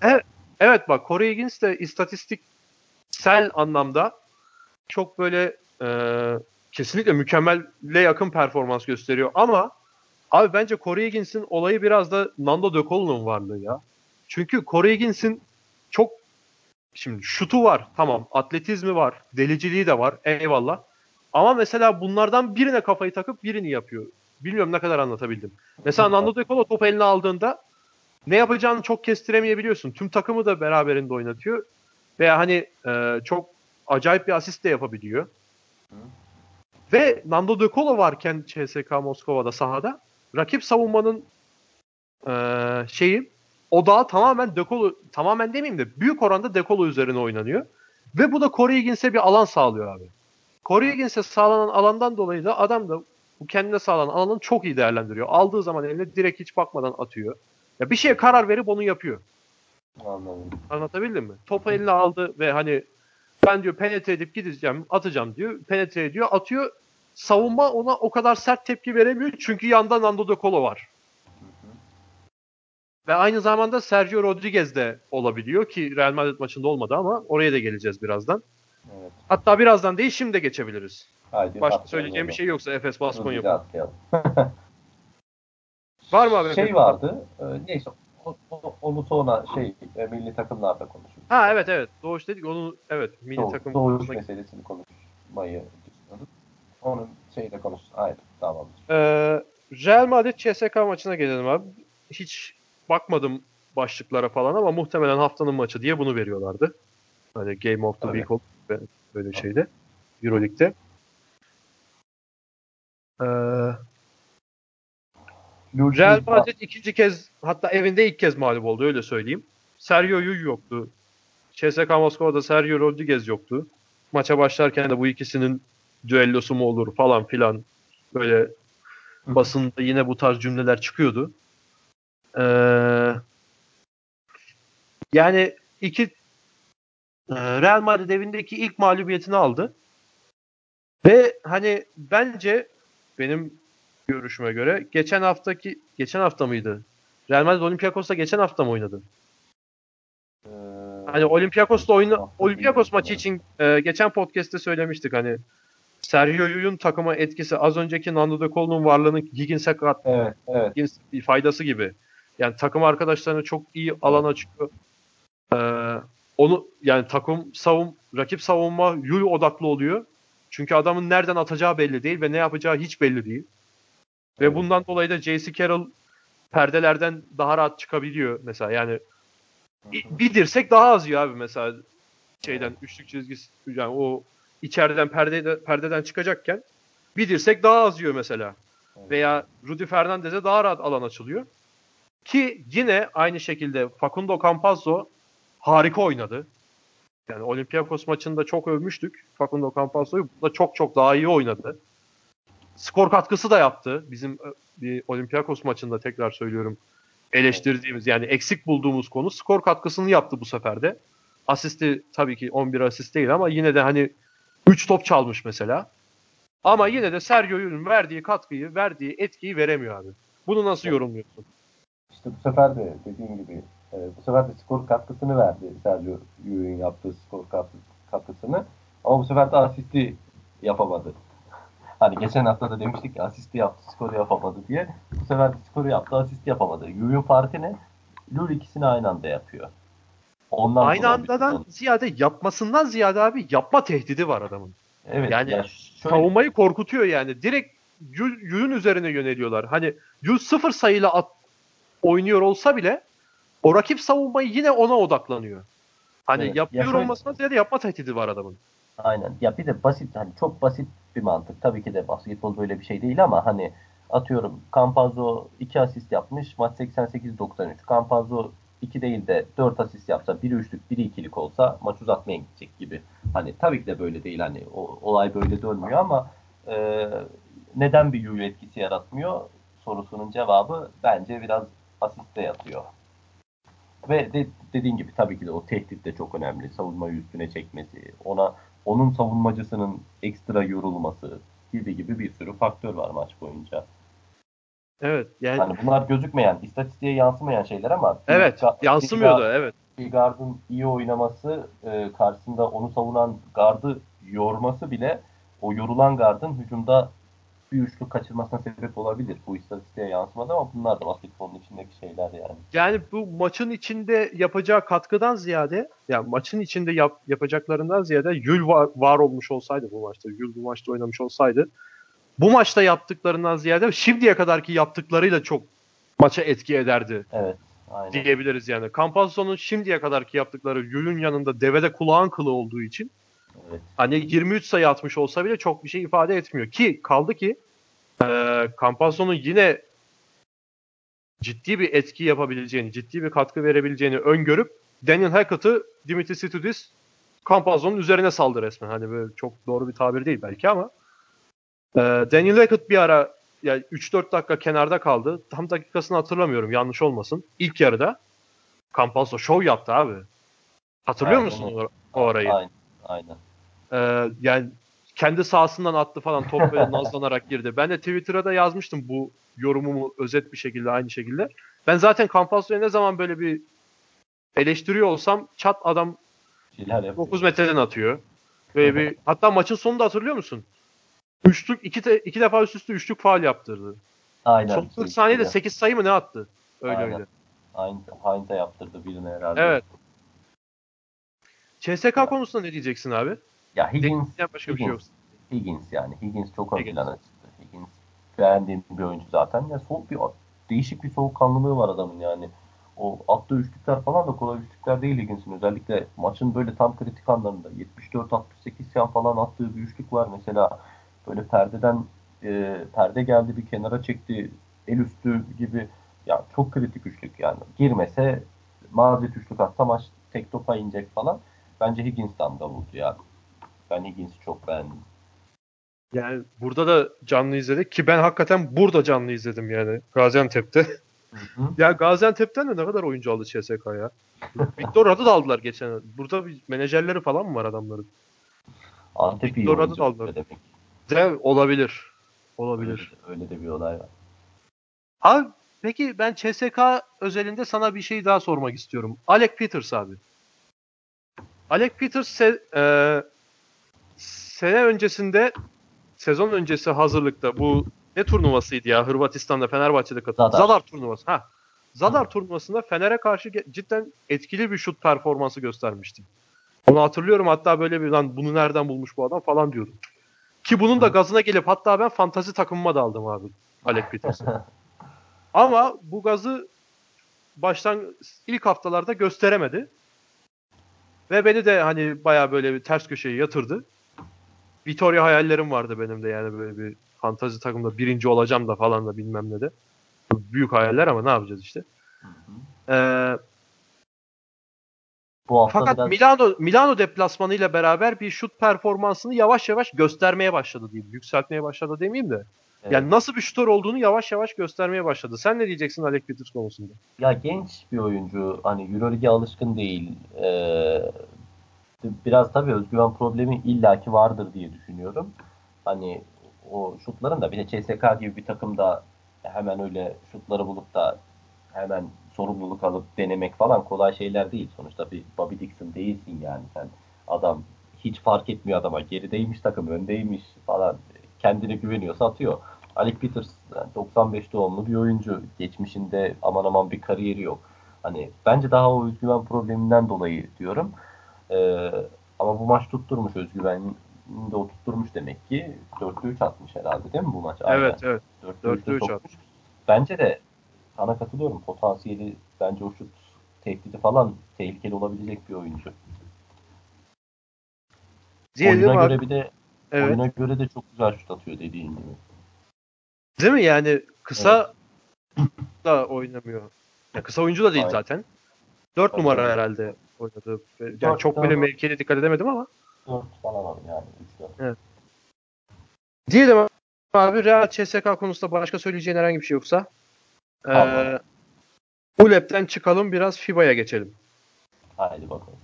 Evet bak Corey Higgins de istatistiksel anlamda çok böyle kesinlikle mükemmelle yakın performans gösteriyor ama abi bence Corey Higgins'in olayı biraz da Nando De Colo'nun varlığı ya. Çünkü Corey Higgins'in çok şimdi şutu var tamam atletizmi var deliciliği de var eyvallah ama mesela bunlardan birine kafayı takıp birini yapıyor. Bilmiyorum ne kadar anlatabildim. Mesela Nando De Colo topu eline aldığında ne yapacağını çok kestiremeyebiliyorsun. Tüm takımı da beraberinde oynatıyor veya hani çok acayip bir asist de yapabiliyor. Ve Nando De Colo varken CSKA Moskova'da sahada rakip savunmanın odağı tamamen De Colo, tamamen demeyeyim de büyük oranda De Colo üzerine oynanıyor. Ve bu da Corey Higgins'e bir alan sağlıyor abi. Corey Higgins'e sağlanan alandan dolayı da adam da bu kendine sağlanan alanı çok iyi değerlendiriyor. Aldığı zaman eline direkt hiç bakmadan atıyor. Ya bir şeye karar verip onu yapıyor. Anladım. Anlatabildim mi? Topu eline aldı ve hani ben diyor penetre edip gideceğim, atacağım diyor. Penetre ediyor, atıyor. Savunma ona o kadar sert tepki veremiyor. Çünkü yandan Nando De Colo var. Ve aynı zamanda Sergio Rodriguez de olabiliyor ki Real Madrid maçında olmadı ama oraya da geleceğiz birazdan. Evet. Hatta birazdan değil şimdi de geçebiliriz. Haydi, başka söyleyeceğim bir şey yoksa Efes Baskonya yapalım. Var mı abi? Şey vardı. Neyse onu sonra milli takımlarda konuşuruz. Ha evet. Doğuş dedik onu evet milli takım Doğuş meselesini konuşmayı düşünüyorduk. Onun de konuşuruz. Haydi tamamdır. Real Madrid CSKA maçına gelelim abi. Hiç bakmadım başlıklara falan ama muhtemelen haftanın maçı diye bunu veriyorlardı. Hani Game of the Week oldu böyle şeyde. EuroLeague'de. Real Madrid ikinci kez hatta evinde ilk kez mağlup oldu öyle söyleyeyim. Sergio Llull yoktu. CSKA Moskova'da Sergio Rodriguez yoktu. Maça başlarken de bu ikisinin düellosu mu olur falan filan böyle basında yine bu tarz cümleler çıkıyordu. Yani Real Madrid evindeki ilk mağlubiyetini aldı. Ve hani bence benim görüşüme göre geçen hafta mıydı? Real Madrid Olympiakos'la geçen hafta mı oynadı? Hani Olympiakos'la Olympiakos maçı için geçen podcast'te söylemiştik hani Sergio Llull'un takıma etkisi az önceki Nando De Colo'nun varlığının Higgins'e Higgins faydası gibi. Yani takım arkadaşlarına çok iyi alan açıyor. Onu yani rakip savunma Llull odaklı oluyor. Çünkü adamın nereden atacağı belli değil ve ne yapacağı hiç belli değil. Ve bundan dolayı da J.C. Carroll perdelerden daha rahat çıkabiliyor mesela. Yani bir dirsek daha az yiyor abi mesela üçlük çizgisi yani o içeriden perdeden çıkacakken bir dirsek daha az yiyor mesela. Veya Rudy Fernandez'e daha rahat alan açılıyor. Ki yine aynı şekilde Facundo Campazzo harika oynadı. Yani Olympiakos maçında çok övmüştük Facundo Campazzo'yu. Bu da çok çok daha iyi oynadı. Skor katkısı da yaptı. Bizim bir Olympiakos maçında tekrar söylüyorum eleştirdiğimiz, yani eksik bulduğumuz konu, skor katkısını yaptı bu sefer de. Asisti tabii ki 11 asist değil ama yine de hani 3 top çalmış mesela. Ama yine de Sergio'nun verdiği katkıyı, verdiği etkiyi veremiyor abi. Bunu nasıl yorumluyorsun? İşte bu sefer de dediğim gibi bu sefer de skor katkısını verdi. Sergio Llull'ün yaptığı skor katkısını. Ama bu sefer de asisti yapamadı. Hani geçen hafta da demiştik ki asisti yaptı, skoru yapamadı diye. Bu sefer de skoru yaptı, asisti yapamadı. Llull'ün farkı ne? Llull ikisini aynı anda yapıyor. Ondan aynı andadan ziyade, yapmasından ziyade abi yapma tehdidi var adamın. Evet. Yani savunmayı korkutuyor yani. Direkt Llull'ün üzerine yöneliyorlar. Hani Llull 0 sayıyla oynuyor olsa bile o rakip savunmayı yine ona odaklanıyor. Hani evet, yapıyor olmasına ziyade yapma tehdidi var adamın. Aynen. Ya bir de basit, hani çok basit bir mantık. Tabii ki de basketbol böyle bir şey değil ama hani atıyorum Campazzo 2 asist yapmış. Maç 88-93. Campazzo 2 değil de 4 asist yapsa, 1'i 3'lük, 1'i 2'lik olsa maç uzatmaya gidecek gibi. Hani tabii ki de böyle değil. Hani olay böyle dönmüyor ama neden bir Llull etkisi yaratmıyor sorusunun cevabı bence biraz asiste yatıyor. Ve dediğin gibi tabii ki de o tehdit de çok önemli. Savunmayı üstüne çekmesi, onun savunmacısının ekstra yorulması gibi bir sürü faktör var maç boyunca. Evet. Yani hani bunlar gözükmeyen, istatistiğe yansımayan şeyler ama evet, yansımıyordu. Evet. Bir gardın iyi oynaması, karşısında onu savunan gardı yorması bile o yorulan gardın hücumda bir üçlük kaçırmasına sebep olabilir. Bu istatistiğe yansımadı ama bunlar da basketbolun içindeki şeyler yani. Yani bu maçın içinde yapacağı katkıdan ziyade, yani maçın içinde yapacaklarından ziyade Llull var olmuş olsaydı bu maçta, Llull bu maçta oynamış olsaydı, bu maçta yaptıklarından ziyade şimdiye kadarki yaptıklarıyla çok maça etki ederdi. Evet. Aynen. Diyebiliriz yani. Campazzo'nun şimdiye kadarki yaptıkları Llull'ün yanında devede kulağın kılı olduğu için, evet, hani 23 sayı atmış olsa bile çok bir şey ifade etmiyor. Ki kaldı ki Campazzo'nun yine ciddi bir etki yapabileceğini, ciddi bir katkı verebileceğini öngörüp Daniel Hackett'ı Dimitris Stitudis Campazzo'nun üzerine saldı resmen. Hani böyle çok doğru bir tabir değil belki ama Daniel Hackett bir ara, yani 3-4 dakika kenarda kaldı. Tam dakikasını hatırlamıyorum, yanlış olmasın. İlk yarıda Campazzo şov yaptı abi. Hatırlıyor aynen musun o orayı? Aynen. Yani kendi sahasından attı falan, top böyle nazlanarak girdi. Ben de Twitter'a da yazmıştım bu yorumumu özet bir şekilde, aynı şekilde. Ben zaten Campazzo'ya ne zaman böyle bir eleştiriyor olsam çat adam 9 metreden atıyor. Böyle bir, hatta maçın sonunda hatırlıyor musun? Üçlük, iki defa üst üste üçlük faul yaptırdı. Aynen. Son 40 saniyede 8 sayı mı ne attı? Öyle aynen öyle. Aynı da yaptırdı birine herhalde. Evet. CSK konusunda ne diyeceksin abi? Ya Higgins yani. Higgins çok ön plana çıktı. Higgins beğendiğim bir oyuncu zaten. Ya değişik bir soğukkanlılığı var adamın yani. O attığı üçlükler falan da kolay üçlükler değil Higgins'in. Özellikle maçın böyle tam kritik anlarında 74-68 yan falan attığı bir üçlük var mesela. Böyle perde geldi, bir kenara çekti, el üstü gibi. Ya çok kritik üçlük yani. Girmese mazeret üçlük atsa maç tek topa inecek falan. Bence Higgins'tan da buldu ya. Ben Higgins'i çok beğendim. Yani burada da canlı izledik ki ben hakikaten burada canlı izledim yani Gaziantep'te. Ya Gaziantep'ten de ne kadar oyuncu aldı CSK ya. Victor Rad'ı da aldılar geçen. Burada bir menajerleri falan mı var adamların? Antep'i Victor Rad'ı da aldılar. De olabilir. Öyle de bir olay var. Abi peki ben CSK özelinde sana bir şey daha sormak istiyorum. Alec Peters abi. Alec Peters sezon öncesi hazırlıkta bu ne turnuvasıydı ya? Hırvatistan'da Fenerbahçe'de katıldı. Zadar turnuvası. Zadar turnuvasında Fener'e karşı cidden etkili bir şut performansı göstermişti. Onu hatırlıyorum, hatta böyle bir lan bunu nereden bulmuş bu adam falan diyordum. Ki bunun da gazına gelip hatta ben fantazi takımıma da aldım abi Alec Peters'ı. Ama bu gazı ilk haftalarda gösteremedi. Ve beni de hani bayağı böyle bir ters köşeye yatırdı. Vitoria hayallerim vardı benim de yani, böyle bir fantazi takımda birinci olacağım da falan da bilmem ne de. Büyük hayaller ama ne yapacağız işte. Bu hafta fakat biraz... Milano deplasmanıyla beraber bir şut performansını yavaş yavaş göstermeye başladı diyeyim. Yükseltmeye başladı demeyeyim de. Evet. Yani nasıl bir şutör olduğunu yavaş yavaş göstermeye başladı. Sen ne diyeceksin Alec Peters konusunda? Ya genç bir oyuncu. Hani EuroLeague'e alışkın değil. Biraz tabii özgüven problemi illaki vardır diye düşünüyorum. Hani o şutların da bir de CSKA gibi bir takımda hemen öyle şutları bulup da hemen sorumluluk alıp denemek falan kolay şeyler değil. Sonuçta bir Bobby Dixon değilsin yani sen. Adam hiç fark etmiyor adama. Gerideymiş takım, öndeymiş falan. Kendine güveniyorsa atıyor. Alec Peters 95 doğumlu bir oyuncu. Geçmişinde aman aman bir kariyeri yok. Hani bence daha o özgüven probleminden dolayı diyorum. Ama bu maç tutturmuş özgüvenini de o tutturmuş demek ki. 4-3 atmış herhalde değil mi bu maç? Evet aynen. Evet. 4-3 atmış. Bence de sana katılıyorum. Potansiyeli bence o şut tehdidi falan tehlikeli olabilecek bir oyuncu. Diğeri oyuna göre bir de evet. Oyuna göre de çok güzel şut atıyor dediğin gibi. Değil mi? Yani kısa evet. Da oynamıyor. Yani kısa oyuncu da değil aynen. Zaten. 4 evet. Numara herhalde oynadı. Yani dört çok böyle mevkiye dikkat edemedim ama. 4 falan yani. 3-4. Evet. Diyelim abi Real CSK konusunda başka söyleyeceğin herhangi bir şey yoksa. ULEP'ten çıkalım biraz FIBA'ya geçelim. Haydi bakalım.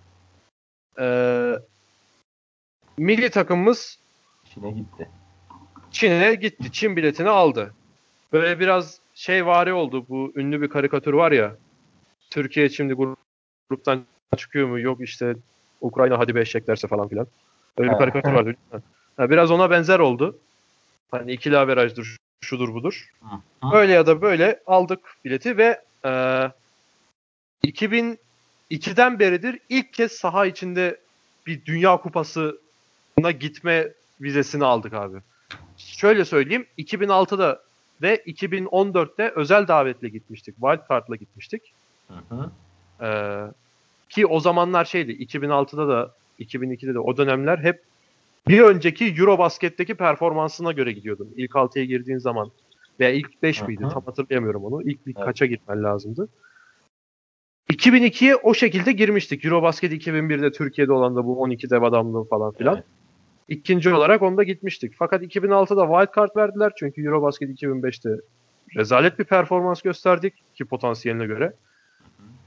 Milli takımımız Çin'e gitti. Çin biletini aldı. Böyle biraz vari oldu. Bu ünlü bir karikatür var ya. Türkiye şimdi gruptan çıkıyor mu? Yok işte Ukrayna hadi beşeklerse falan filan. Öyle bir karikatür vardı. Biraz ona benzer oldu. Hani ikili averajdır. Şudur budur. Öyle ya da böyle aldık bileti ve 2002'den beridir ilk kez saha içinde bir Dünya Kupası'na gitme vizesini aldık abi. Şöyle söyleyeyim. 2006'da ve 2014'te özel davetle gitmiştik. Wildcard'la gitmiştik. Ki o zamanlar şeydi. 2006'da da 2002'de de o dönemler hep bir önceki Eurobasket'teki performansına göre gidiyordum. İlk 6'ya girdiğin zaman veya ilk 5 miydi? Tam hatırlayamıyorum onu. İlk evet. Kaça gitmen lazımdı? 2002'ye o şekilde girmiştik. Eurobasket 2001'de Türkiye'de olan da bu 12 dev adamlığı falan filan. Evet. İkinci olarak onda gitmiştik. Fakat 2006'da wildcard verdiler. Çünkü Eurobasket 2005'te rezalet bir performans gösterdik ki potansiyeline göre.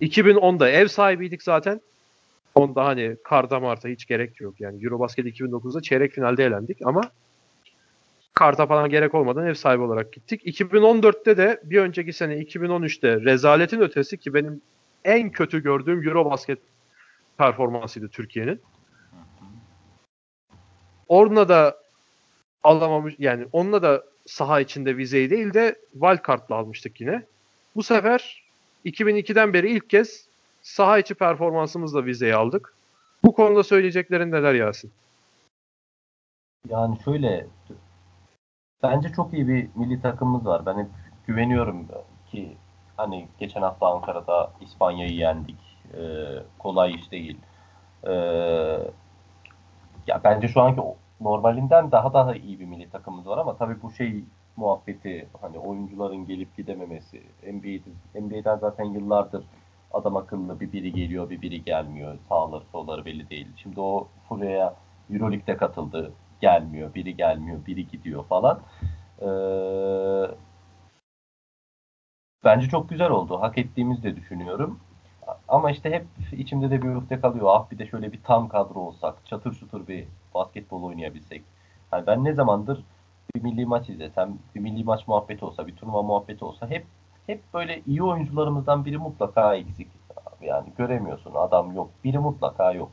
2010'da ev sahibiydik zaten. Onda hani karda marta hiç gerek yok. Yani Eurobasket 2009'da çeyrek finalde elendik ama karta falan gerek olmadan ev sahibi olarak gittik. 2014'te de bir önceki sene 2013'te rezaletin ötesi ki benim en kötü gördüğüm Eurobasket performansıydı Türkiye'nin. Orada da alamamış yani onunla da saha içinde vizeyi değil de wildcard'la almıştık yine. Bu sefer 2002'den beri ilk kez saha içi performansımızla vizeyi aldık. Bu konuda söyleyeceklerin neler Yasin? Yani şöyle bence çok iyi bir milli takımımız var. Ben hep güveniyorum ki hani geçen hafta Ankara'da İspanya'yı yendik. Kolay iş değil. Ya bence şu anki normalinden daha iyi bir milli takımımız var ama tabii bu muhabbeti hani oyuncuların gelip gidememesi NBA'den zaten yıllardır adam akıllı biri geliyor, biri gelmiyor. Sağları solları belli değil. Şimdi o Furya'ya EuroLeague'de katıldı. Gelmiyor, biri gidiyor falan. Bence çok güzel oldu. Hak ettiğimizi de düşünüyorum. Ama işte hep içimde de bir ürkte kalıyor. Ah bir de şöyle bir tam kadro olsak, çatır çutur bir basketbol oynayabilsek. Yani ben ne zamandır bir milli maç izlesem, bir milli maç muhabbeti olsa, bir turnuva muhabbeti olsa hep böyle iyi oyuncularımızdan biri mutlaka eksik. Yani göremiyorsun adam yok. Biri mutlaka yok.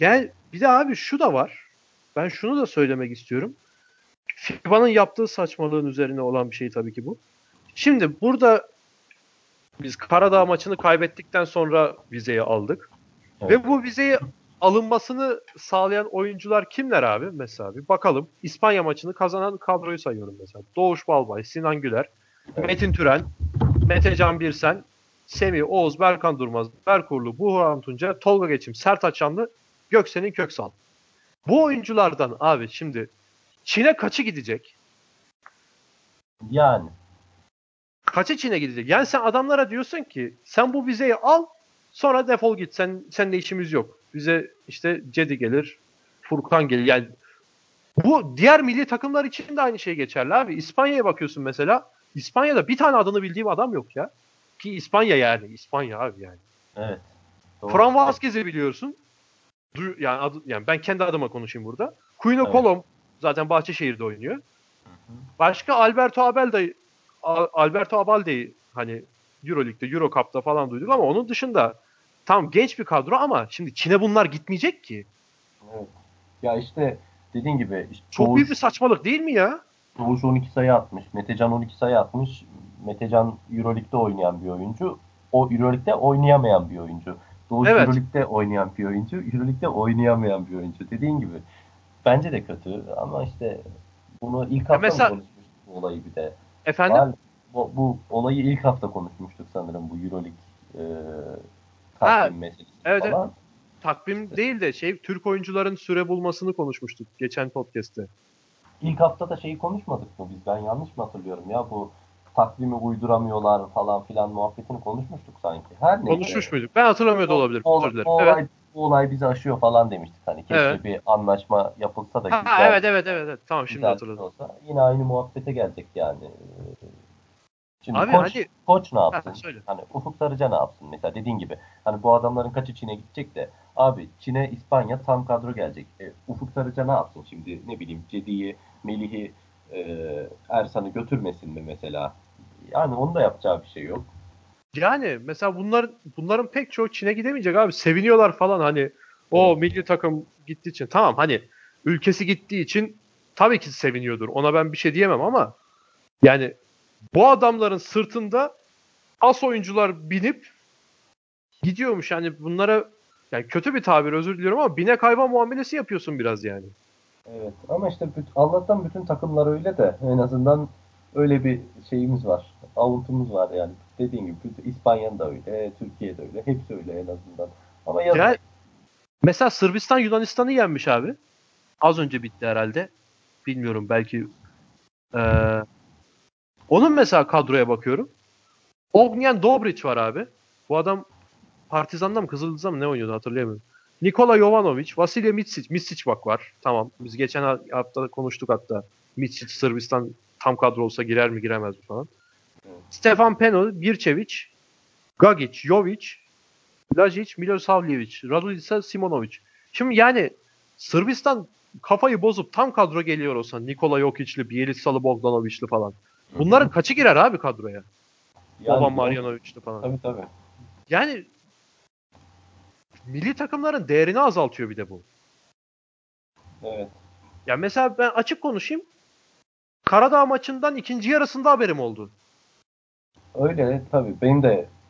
Yani bir de abi şu da var. Ben şunu da söylemek istiyorum. FIBA'nın yaptığı saçmalığın üzerine olan bir şey tabii ki bu. Şimdi burada biz Karadağ maçını kaybettikten sonra vizeyi aldık. Evet. Ve bu vizeyi alınmasını sağlayan oyuncular kimler abi? Mesela bir bakalım. İspanya maçını kazanan kadroyu sayıyorum mesela. Doğuş Balbay, Sinan Güler, evet. Metin Türen, Mete Can Birsen, Semih Oğuz, Berkan Durmaz, Berkurlu, Buhran Tunca, Tolga Geçim, Sertaç Şanlı, Göksen'in Köksal. Bu oyunculardan abi şimdi Çin'e kaçı gidecek? Yani. Kaçı Çin'e gidecek? Yani sen adamlara diyorsun ki sen bu vizeyi al Sonra defol git, senle işimiz yok. Bize işte Cedi gelir, Furkan gelir. Yani bu diğer milli takımlar için de aynı şey geçerli abi. İspanya'ya bakıyorsun mesela. İspanya'da bir tane adını bildiğim adam yok ya. Ki İspanya yani. İspanya abi yani. Evet. Fran Vazquez'i biliyorsun. Yani ben kendi adıma konuşayım burada. Quino Colom zaten Bahçeşehir'de oynuyor. Hı-hı. Başka Alberto Abalde'yi hani EuroLeague'de, Euro Cup'ta falan duyduk ama onun dışında tam genç bir kadro ama şimdi Çin'e bunlar gitmeyecek ki. Evet. Ya işte dediğin gibi. İşte çok büyük bir saçmalık değil mi ya? Doğuş 12 sayı atmış. Metecan 12 sayı atmış. Metecan EuroLeague'de oynayan bir oyuncu. O EuroLeague'de oynayamayan bir oyuncu. Doğuş evet. EuroLeague'de oynayan bir oyuncu. EuroLeague'de oynayamayan bir oyuncu. Dediğin gibi. Bence de kötü ama işte bunu ilk hafta konuşmuştuk bu olayı bir de. Efendim? Bu olayı ilk hafta konuşmuştuk sanırım, bu EuroLeague takvim meselesi evet, falan. Evet. Takvim işte değil de Türk oyuncuların süre bulmasını konuşmuştuk geçen podcast'te. İlk hafta da konuşmadık mı biz? Ben yanlış mı hatırlıyorum ya, bu takvimi uyduramıyorlar falan filan muhabbetini konuşmuştuk sanki. Her neyse. Konuşmuş muyduk? Ben hatırlamıyor da olabilirim. Bu olay bizi aşıyor falan demiştik. Hani keşke bir anlaşma yapılsa da güzel. Evet. Tamam, şimdi hatırladım. Olsa yine aynı muhabbete gelecek yani. Şimdi abi, koç ne yapsın? Hani Ufuk Sarıca ne yapsın? Mesela dediğin gibi hani bu adamların kaçı Çin'e gidecek de abi Çin'e İspanya tam kadro gelecek. Ufuk Sarıca ne yapsın? Şimdi ne bileyim Cedi'yi, Melih'i, Ersan'ı götürmesin mi mesela? Yani onun da yapacağı bir şey yok. Yani mesela bunların pek çoğu Çin'e gidemeyecek abi. Seviniyorlar falan hani o milli takım gittiği için. Tamam hani ülkesi gittiği için tabii ki seviniyordur. Ona ben bir şey diyemem ama yani bu adamların sırtında as oyuncular binip gidiyormuş. Yani bunlara yani kötü bir tabir, özür diliyorum ama binek hayvan muamelesi yapıyorsun biraz yani. Evet ama işte Allah'tan bütün takımlar öyle de en azından öyle bir şeyimiz var. Avutumuz var yani. Dediğim gibi İspanya'da öyle, Türkiye'de öyle. Hepsi öyle en azından. Ama ya mesela Sırbistan Yunanistan'ı yenmiş abi. Az önce bitti herhalde. Bilmiyorum belki. Onun mesela kadroya bakıyorum. Ognjen Dobrić var abi. Bu adam Partizan'da mı Kızıldız'da mı ne oynuyordu hatırlayamıyorum. Nikola Jovanović, Vasilije Micić. Micić bak var. Tamam. Biz geçen hafta konuştuk hatta. Micić Sırbistan tam kadro olsa girer mi giremez mi falan. Stefan Peno, Birçević, Gagić, Jović, Lajić, Milosavljević, Radulica, Simonović. Şimdi yani Sırbistan kafayı bozup tam kadro geliyor olsa Nikola Jokic'li, Bielicalı, Bogdanovic'li falan. Bunların kaçı girer abi kadroya? Yani, Boban Marjanovic'li falan. Tabii. Yani milli takımların değerini azaltıyor bir de bu. Evet. Ya mesela ben açık konuşayım. Karadağ maçından ikinci yarısında haberim oldu. Öyle tabii.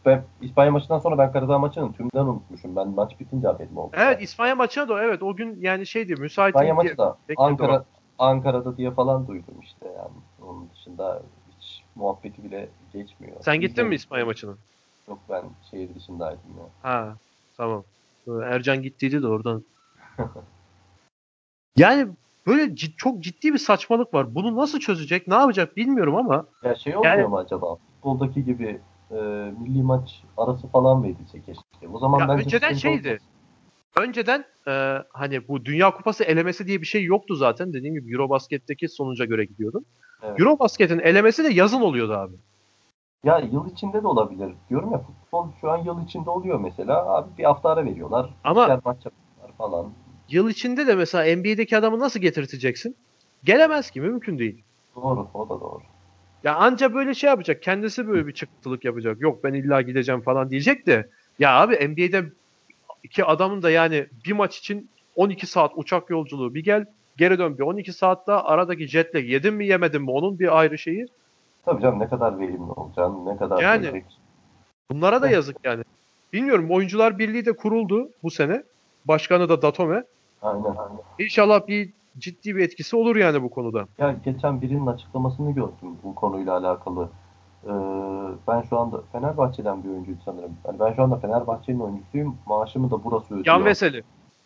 Ben İspanya maçından sonra ben Karadağ maçını tümden unutmuşum. Ben maç bitince haberim oldu. Evet, İspanya maçına da o gün yani müsait İspanya maçı diye, da Ankara'da diye falan duydum işte yani. Onun dışında hiç muhabbeti bile geçmiyor. Sen gittin mi İspanya maçına? Yok, ben şehir dışındaydım ya. Ha, tamam. Ercan gittiydi de oradan. Yani böyle çok ciddi bir saçmalık var. Bunu nasıl çözecek, ne yapacak bilmiyorum ama. Ya olmuyor yani, mu acaba? Futboldaki gibi milli maç arası falan mı edilse keşke? O zaman bence önceden olmaz. Önceden hani bu Dünya Kupası elemesi diye bir şey yoktu zaten. Dediğim gibi Eurobasket'teki sonuca göre gidiyordum. Evet. Eurobasket'in elemesi de yazın oluyordu abi. Ya yıl içinde de olabilir. Diyorum ya, futbol şu an yıl içinde oluyor mesela. Abi bir hafta ara veriyorlar. Ama maç yapıyorlar falan. Yıl içinde de mesela NBA'deki adamı nasıl getirteceksin? Gelemez ki, mümkün değil. Doğru, o da doğru. Ya anca böyle yapacak. Kendisi böyle bir çıktılık yapacak. Yok ben illa gideceğim falan diyecek de. Ya abi NBA'deki adamın da yani bir maç için 12 saat uçak yolculuğu, bir gel geri dön bir 12 saat daha, aradaki jetle yedin mi yemedin mi onun bir ayrı şeyi. Tabii canım, ne kadar verimli olacaksın, ne kadar yani verimli. Bunlara da yazık yani. Bilmiyorum, Oyuncular Birliği de kuruldu bu sene. Başkanı da Datome. Aynen. İnşallah bir ciddi bir etkisi olur yani bu konuda. Ya geçen birinin açıklamasını gördüm bu konuyla alakalı. Ben şu anda Fenerbahçe'den bir oyuncuyum sanırım. Yani ben şu anda Fenerbahçe'nin oyuncusuyum. Maaşımı da burası ödüyor. Jan Vesely.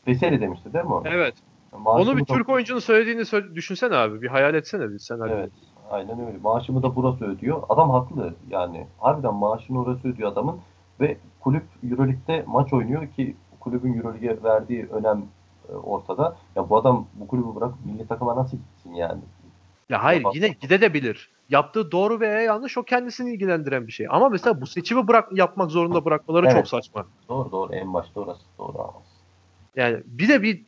Vesely demişti değil mi o? Evet. Yani onu bir Türk oyuncunun söylediğini düşünsene abi. Bir hayal etsene bir senaryo. Evet. Aynen öyle. Maaşımı da burası ödüyor. Adam haklı yani. Harbiden maaşını orası ödüyor adamın. Ve kulüp EuroLeague'de maç oynuyor ki kulübün EuroLeague'e verdiği önem ortada. Ya bu adam bu kulübü bırakıp milli takıma nasıl gitsin yani? Ya hayır, yine gidebilir. Yaptığı doğru veya yanlış, o kendisini ilgilendiren bir şey. Ama mesela bu seçimi yapmak zorunda bırakmaları evet, çok saçma. Doğru. En başta orası doğru ama. Yani bir de bir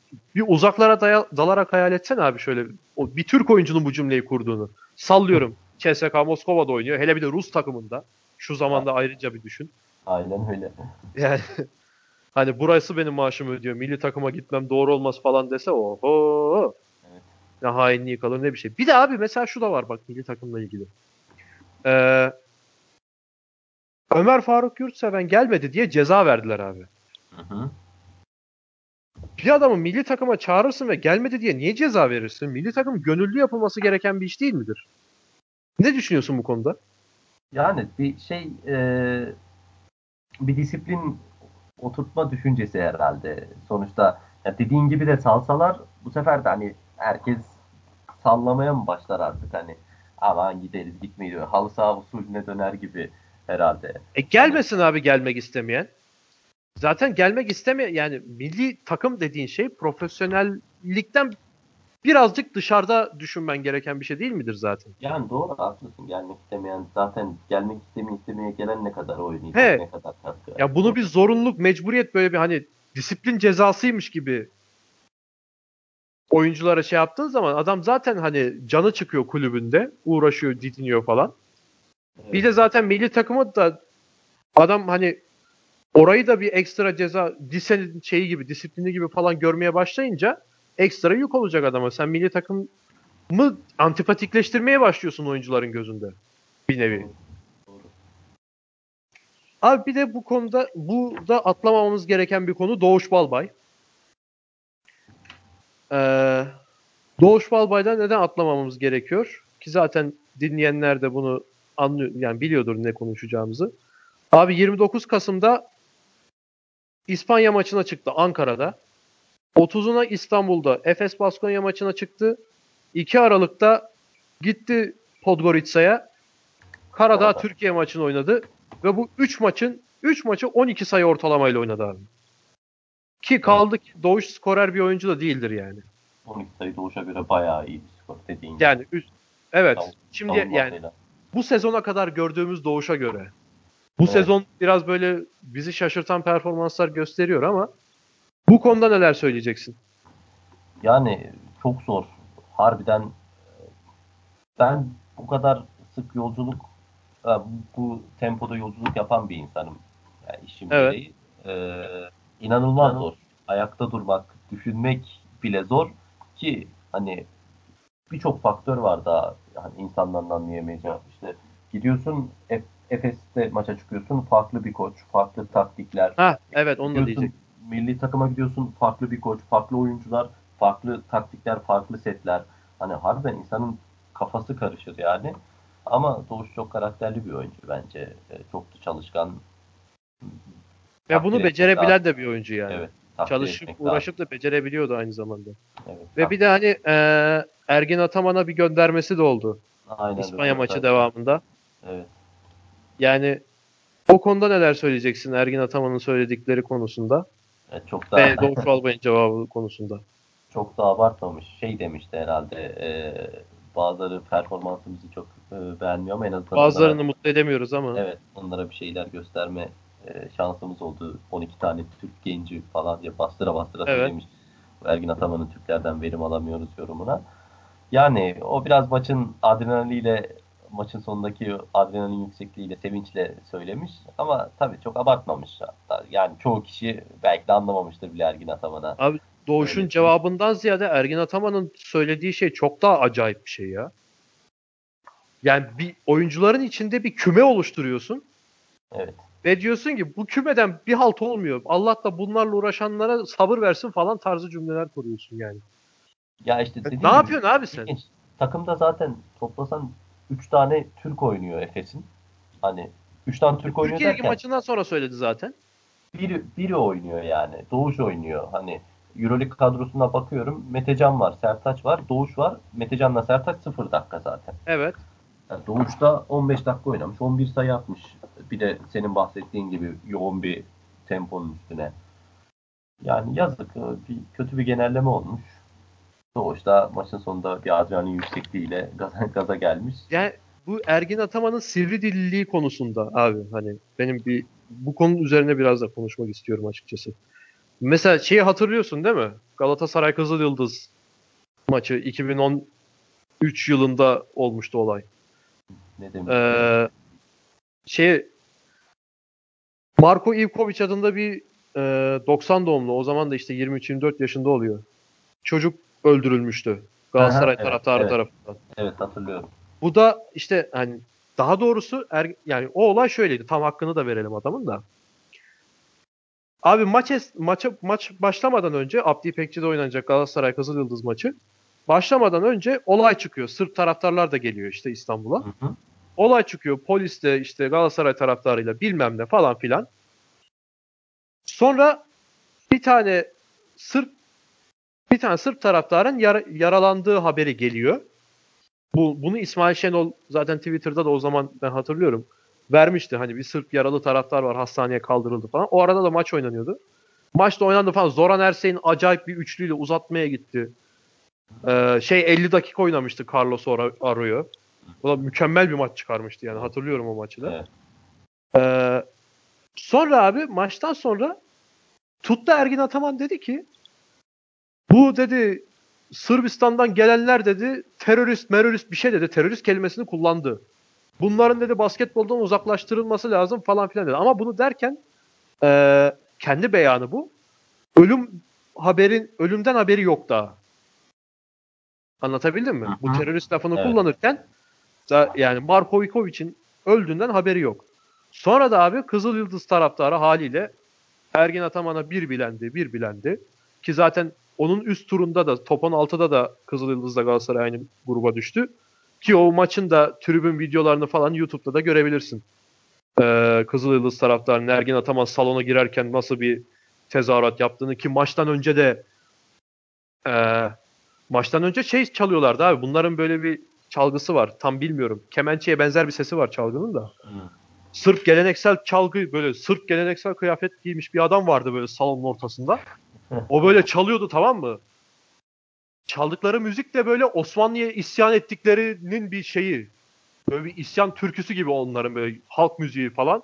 uzaklara dalarak hayal etsene abi şöyle. O, bir Türk oyuncunun bu cümleyi kurduğunu. Sallıyorum. CSKA Moskova'da oynuyor. Hele bir de Rus takımında. Şu zamanda ayrıca bir düşün. Aynen öyle. Yani hani burası benim maaşımı ödüyor. Milli takıma gitmem doğru olmaz falan dese oho. Evet. Ne hainliği kalır ne bir şey. Bir de abi mesela şu da var bak milli takımla ilgili. Ömer Faruk Yurtseven gelmedi diye ceza verdiler abi. Hı hı. Bir adamı milli takıma çağırırsın ve gelmedi diye niye ceza verirsin? Milli takım gönüllü yapılması gereken bir iş değil midir? Ne düşünüyorsun bu konuda? Yani bir şey bir disiplin oturtma düşüncesi herhalde. Sonuçta ya dediğin gibi de salsalar bu sefer de hani herkes sallamaya mı başlar artık hani aman gideriz gitmeyi halı saha usulüne döner gibi herhalde. Gelmesin abi gelmek istemeyen. Zaten gelmek istemiyor yani milli takım dediğin şey profesyonellikten birazcık dışarıda düşünmen gereken bir şey değil midir zaten? Yani doğru haklısın, gelmek istemeyen zaten gelmek istemeye gelen ne kadar oynayacak ne kadar katkı. Ya bunu bir zorunluluk mecburiyet böyle bir hani disiplin cezasıymış gibi oyunculara şey yaptığın zaman adam zaten hani canı çıkıyor kulübünde uğraşıyor didiniyor falan. Evet. Bir de zaten milli takımı da adam hani orayı da bir ekstra ceza şeyi gibi, disiplini gibi falan görmeye başlayınca ekstra yük olacak adama. Sen milli takımı antipatikleştirmeye başlıyorsun oyuncuların gözünde. Bir nevi. Doğru. Abi bir de bu konuda atlamamamız gereken bir konu Doğuş Balbay. Doğuş Balbay'dan neden atlamamamız gerekiyor? Ki zaten dinleyenler de bunu anlıyor, yani biliyordur ne konuşacağımızı. Abi 29 Kasım'da İspanya maçına çıktı Ankara'da. 30'una İstanbul'da Efes Baskonya maçına çıktı. 2 Aralık'ta gitti Podgorica'ya. Karadağ Türkiye maçını oynadı. Ve bu 3 maçı 12 sayı ortalamayla oynadı abi. Ki kaldı ki Doğuş skorer bir oyuncu da değildir yani. 12 sayı Doğuş'a göre bayağı iyi bir skor dediğin gibi. Yani evet. Tamam, şimdi tamam, yani bu sezona kadar gördüğümüz Doğuş'a göre bu sezon biraz böyle bizi şaşırtan performanslar gösteriyor ama bu konuda neler söyleyeceksin? Yani çok zor. Harbiden ben bu kadar sık yolculuk, bu tempoda yolculuk yapan bir insanım. Yani işim gereği. İnanılmaz zor. Ayakta durmak, düşünmek bile zor ki hani birçok faktör var daha hani insanların anlayamayacağı. İşte gidiyorsun Efes'te maça çıkıyorsun, farklı bir koç, farklı taktikler. Ha, evet, onu da diyecek. Milli takıma gidiyorsun, farklı bir koç, farklı oyuncular, farklı taktikler, farklı setler. Hani harbiden insanın kafası karışır yani. Ama Doğuş çok karakterli bir oyuncu bence. Çok da çalışkan. Ya bunu becerebilen de bir oyuncu yani. Evet, çalışıp uğraşıp da becerebiliyordu aynı zamanda. Evet, ve bir de hani Ergin Ataman'a bir göndermesi de oldu. Aynen, İspanya maçı devamında. Evet. Yani o konuda neler söyleyeceksin Ergin Ataman'ın söyledikleri konusunda? Çok daha ve Doğuş Balbay'ın cevabı konusunda. Çok da abartmamış. Şey demişti herhalde bazıları performansımızı çok beğenmiyor ama en azından bazılarını mutlu edemiyoruz ama. Evet, onlara bir şeyler gösterme şansımız oldu. 12 tane Türk genci falan diye bastıra söylemiş. Ergin Ataman'ın Türklerden verim alamıyoruz yorumuna. Yani o biraz maçın sonundaki adrenalin yüksekliğiyle, sevinçle söylemiş. Ama tabii çok abartmamış. Yani çoğu kişi belki de anlamamıştır bile Ergin Ataman'a. Abi Doğuş'un cevabından ziyade Ergin Ataman'ın söylediği şey çok daha acayip bir şey ya. Yani bir oyuncuların içinde bir küme oluşturuyorsun. Evet. Ve diyorsun ki bu kümeden bir halt olmuyor. Allah da bunlarla uğraşanlara sabır versin falan tarzı cümleler kuruyorsun yani. Ya işte ne yapıyorsun abi sen? Takımda zaten toplasan 3 tane Türk oynuyor Efes'in. Hani 3 tane Türk oynuyor derken Türkiye maçından sonra söyledi zaten. Biri oynuyor yani. Doğuş oynuyor. Hani EuroLeague kadrosuna bakıyorum. Metecan var, Sertaç var, Doğuş var. Metecan'la Sertaç 0 dakika zaten. Evet. Yani Doğuş'ta 15 dakika oynamış. 11 sayı atmış. Bir de senin bahsettiğin gibi yoğun bir temponun üstüne. Yani yazık. Kötü bir genelleme olmuş. Doğuş'ta maçın sonunda bir adrenalin yüksekliğiyle gaza gelmiş. Yani bu Ergin Ataman'ın sivri dilliliği konusunda abi hani benim bu konunun üzerine biraz da konuşmak istiyorum açıkçası. Mesela şeyi hatırlıyorsun değil mi? Galatasaray Kızıl Yıldız maçı 2013 yılında olmuştu olay. Ne demek? Marko Ivković adında bir 90 doğumlu, o zaman da işte 23-24 yaşında oluyor. Çocuk öldürülmüştü Galatasaray taraftarı tarafından. Evet, hatırlıyorum. Bu da işte hani daha doğrusu yani o olay şöyleydi. Tam hakkını da verelim adamın da. Abi maç başlamadan önce Abdi İpekçi'de oynanacak Galatasaray Kızıl Yıldız maçı. Başlamadan önce olay çıkıyor. Sırp taraftarlar da geliyor işte İstanbul'a. Hı hı. Olay çıkıyor. Polis de işte Galatasaray taraftarıyla bilmem ne falan filan. Sonra bir tane Sırp taraftarın yaralandığı haberi geliyor. Bunu İsmail Şenol zaten Twitter'da da o zaman ben hatırlıyorum vermişti. Hani bir Sırp yaralı taraftar var, hastaneye kaldırıldı falan. O arada da maç oynanıyordu. Maçta oynandı falan. Zoran Ersey'in acayip bir üçlüyle uzatmaya gitti. 50 dakika oynamıştı Carlos Arroyo. O da mükemmel bir maç çıkarmıştı yani. Hatırlıyorum o maçı da. Sonra abi maçtan sonra tuttu Ergin Ataman, dedi ki bu dedi Sırbistan'dan gelenler dedi terörist bir şey dedi. Terörist kelimesini kullandı. Bunların dedi basketboldan uzaklaştırılması lazım falan filan dedi. Ama bunu derken kendi beyanı bu. Ölümden haberi yok daha. Anlatabildim mi? Hı-hı. Bu terörist lafını kullanırken da, yani Marko Ivković'in öldüğünden haberi yok. Sonra da abi Kızıl Yıldız taraftarı haliyle Ergin Ataman'a bir bilendi. Ki zaten onun üst turunda da top 16'da da Kızıl Yıldız'la Galatasaray aynı gruba düştü. Ki o maçın da tribün videolarını falan YouTube'da da görebilirsin. Kızıl Yıldız taraftarının Ergin Ataman salona girerken nasıl bir tezahürat yaptığını, ki maçtan önce şey çalıyorlardı abi. Bunların böyle bir çalgısı var. Tam bilmiyorum. Kemençeye benzer bir sesi var çalgının da. Sırp geleneksel çalgı, böyle Sırp geleneksel kıyafet giymiş bir adam vardı böyle salonun ortasında. O böyle çalıyordu, tamam mı? Çaldıkları müzik de böyle Osmanlı'ya isyan ettiklerinin bir şeyi. Böyle bir isyan türküsü gibi onların böyle halk müziği falan.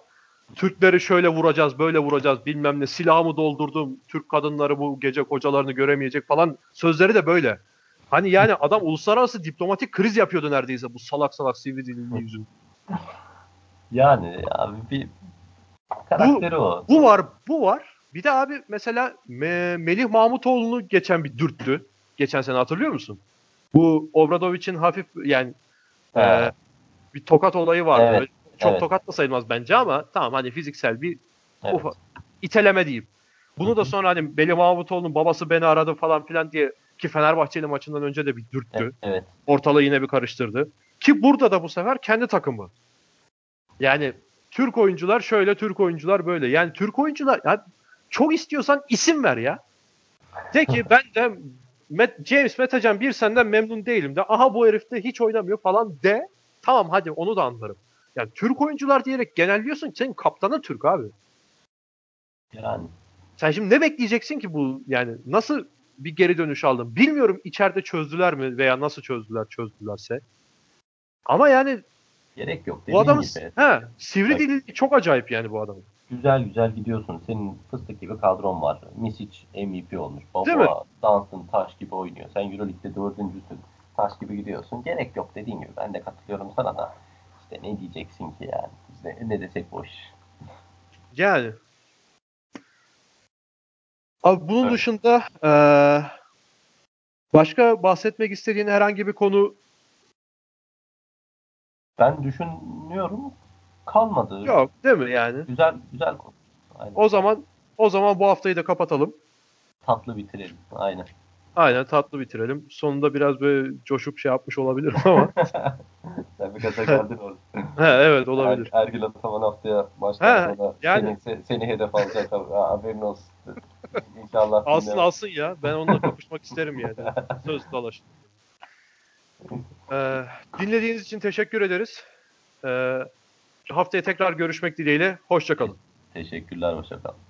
Türkleri şöyle vuracağız, böyle vuracağız bilmem ne. Silahımı doldurdum. Türk kadınları bu gece kocalarını göremeyecek falan. Sözleri de böyle. Hani yani adam uluslararası diplomatik kriz yapıyordu neredeyse bu salak sivri dilinin yüzünü. Yani abi bir karakteri o. Bu var. Bir de abi mesela Melih Mahmutoğlu'nu geçen bir dürttü. Geçen sene hatırlıyor musun? Bu Obradovic'in hafif yani bir tokat olayı vardı. Evet, Çok tokat da sayılmaz bence ama tamam hani fiziksel bir iteleme diyeyim. Bunu da sonra hani Melih Mahmutoğlu'nun babası beni aradı falan filan diye, ki Fenerbahçe'li maçından önce de bir dürttü. Evet. Ortalığı yine bir karıştırdı. Ki burada da bu sefer kendi takımı. Yani Türk oyuncular şöyle, Türk oyuncular böyle. Yani Türk oyuncular ya, çok istiyorsan isim ver ya. De ki ben de James Metacan bir senden memnun değilim de. Aha bu herif de hiç oynamıyor falan de. Tamam hadi onu da anlarım. Yani Türk oyuncular diyerek genelliyorsun. Senin kaptanın Türk abi. Yani. Sen şimdi ne bekleyeceksin ki bu yani nasıl bir geri dönüş aldın? Bilmiyorum içeride çözdüler mi veya nasıl çözdülerse. Ama yani gerek yok. Bu adamın sivri dili çok acayip yani bu adamın. Güzel gidiyorsun. Senin fıstık gibi kadron var. Micić MVP olmuş. Baba dansın taş gibi oynuyor. Sen EuroLeague'de 4.'sün. Taş gibi gidiyorsun. Gerek yok dediğin gibi. Ben de katılıyorum sana da. İşte ne diyeceksin ki yani. Ne desek boş. Yani. Abi bunun dışında başka bahsetmek istediğin herhangi bir konu? Ben düşünüyorum. Kalmadı. Yok değil mi yani? Güzel konu. Aynen. O zaman bu haftayı da kapatalım. Tatlı bitirelim. Aynen tatlı bitirelim. Sonunda biraz böyle coşup şey yapmış olabilirim ama. Sen bir kata geldin orada. Evet olabilir. Ergül Ataman haftaya başlar. Yani. Seni hedef alacak abi. Haberin olsun. İnşallah. Alsın ya. Ben onunla kapışmak isterim yani. Söz dalaş. Dinlediğiniz için teşekkür ederiz. Haftaya tekrar görüşmek dileğiyle. Hoşça kalın. Teşekkürler. Hoşça kalın.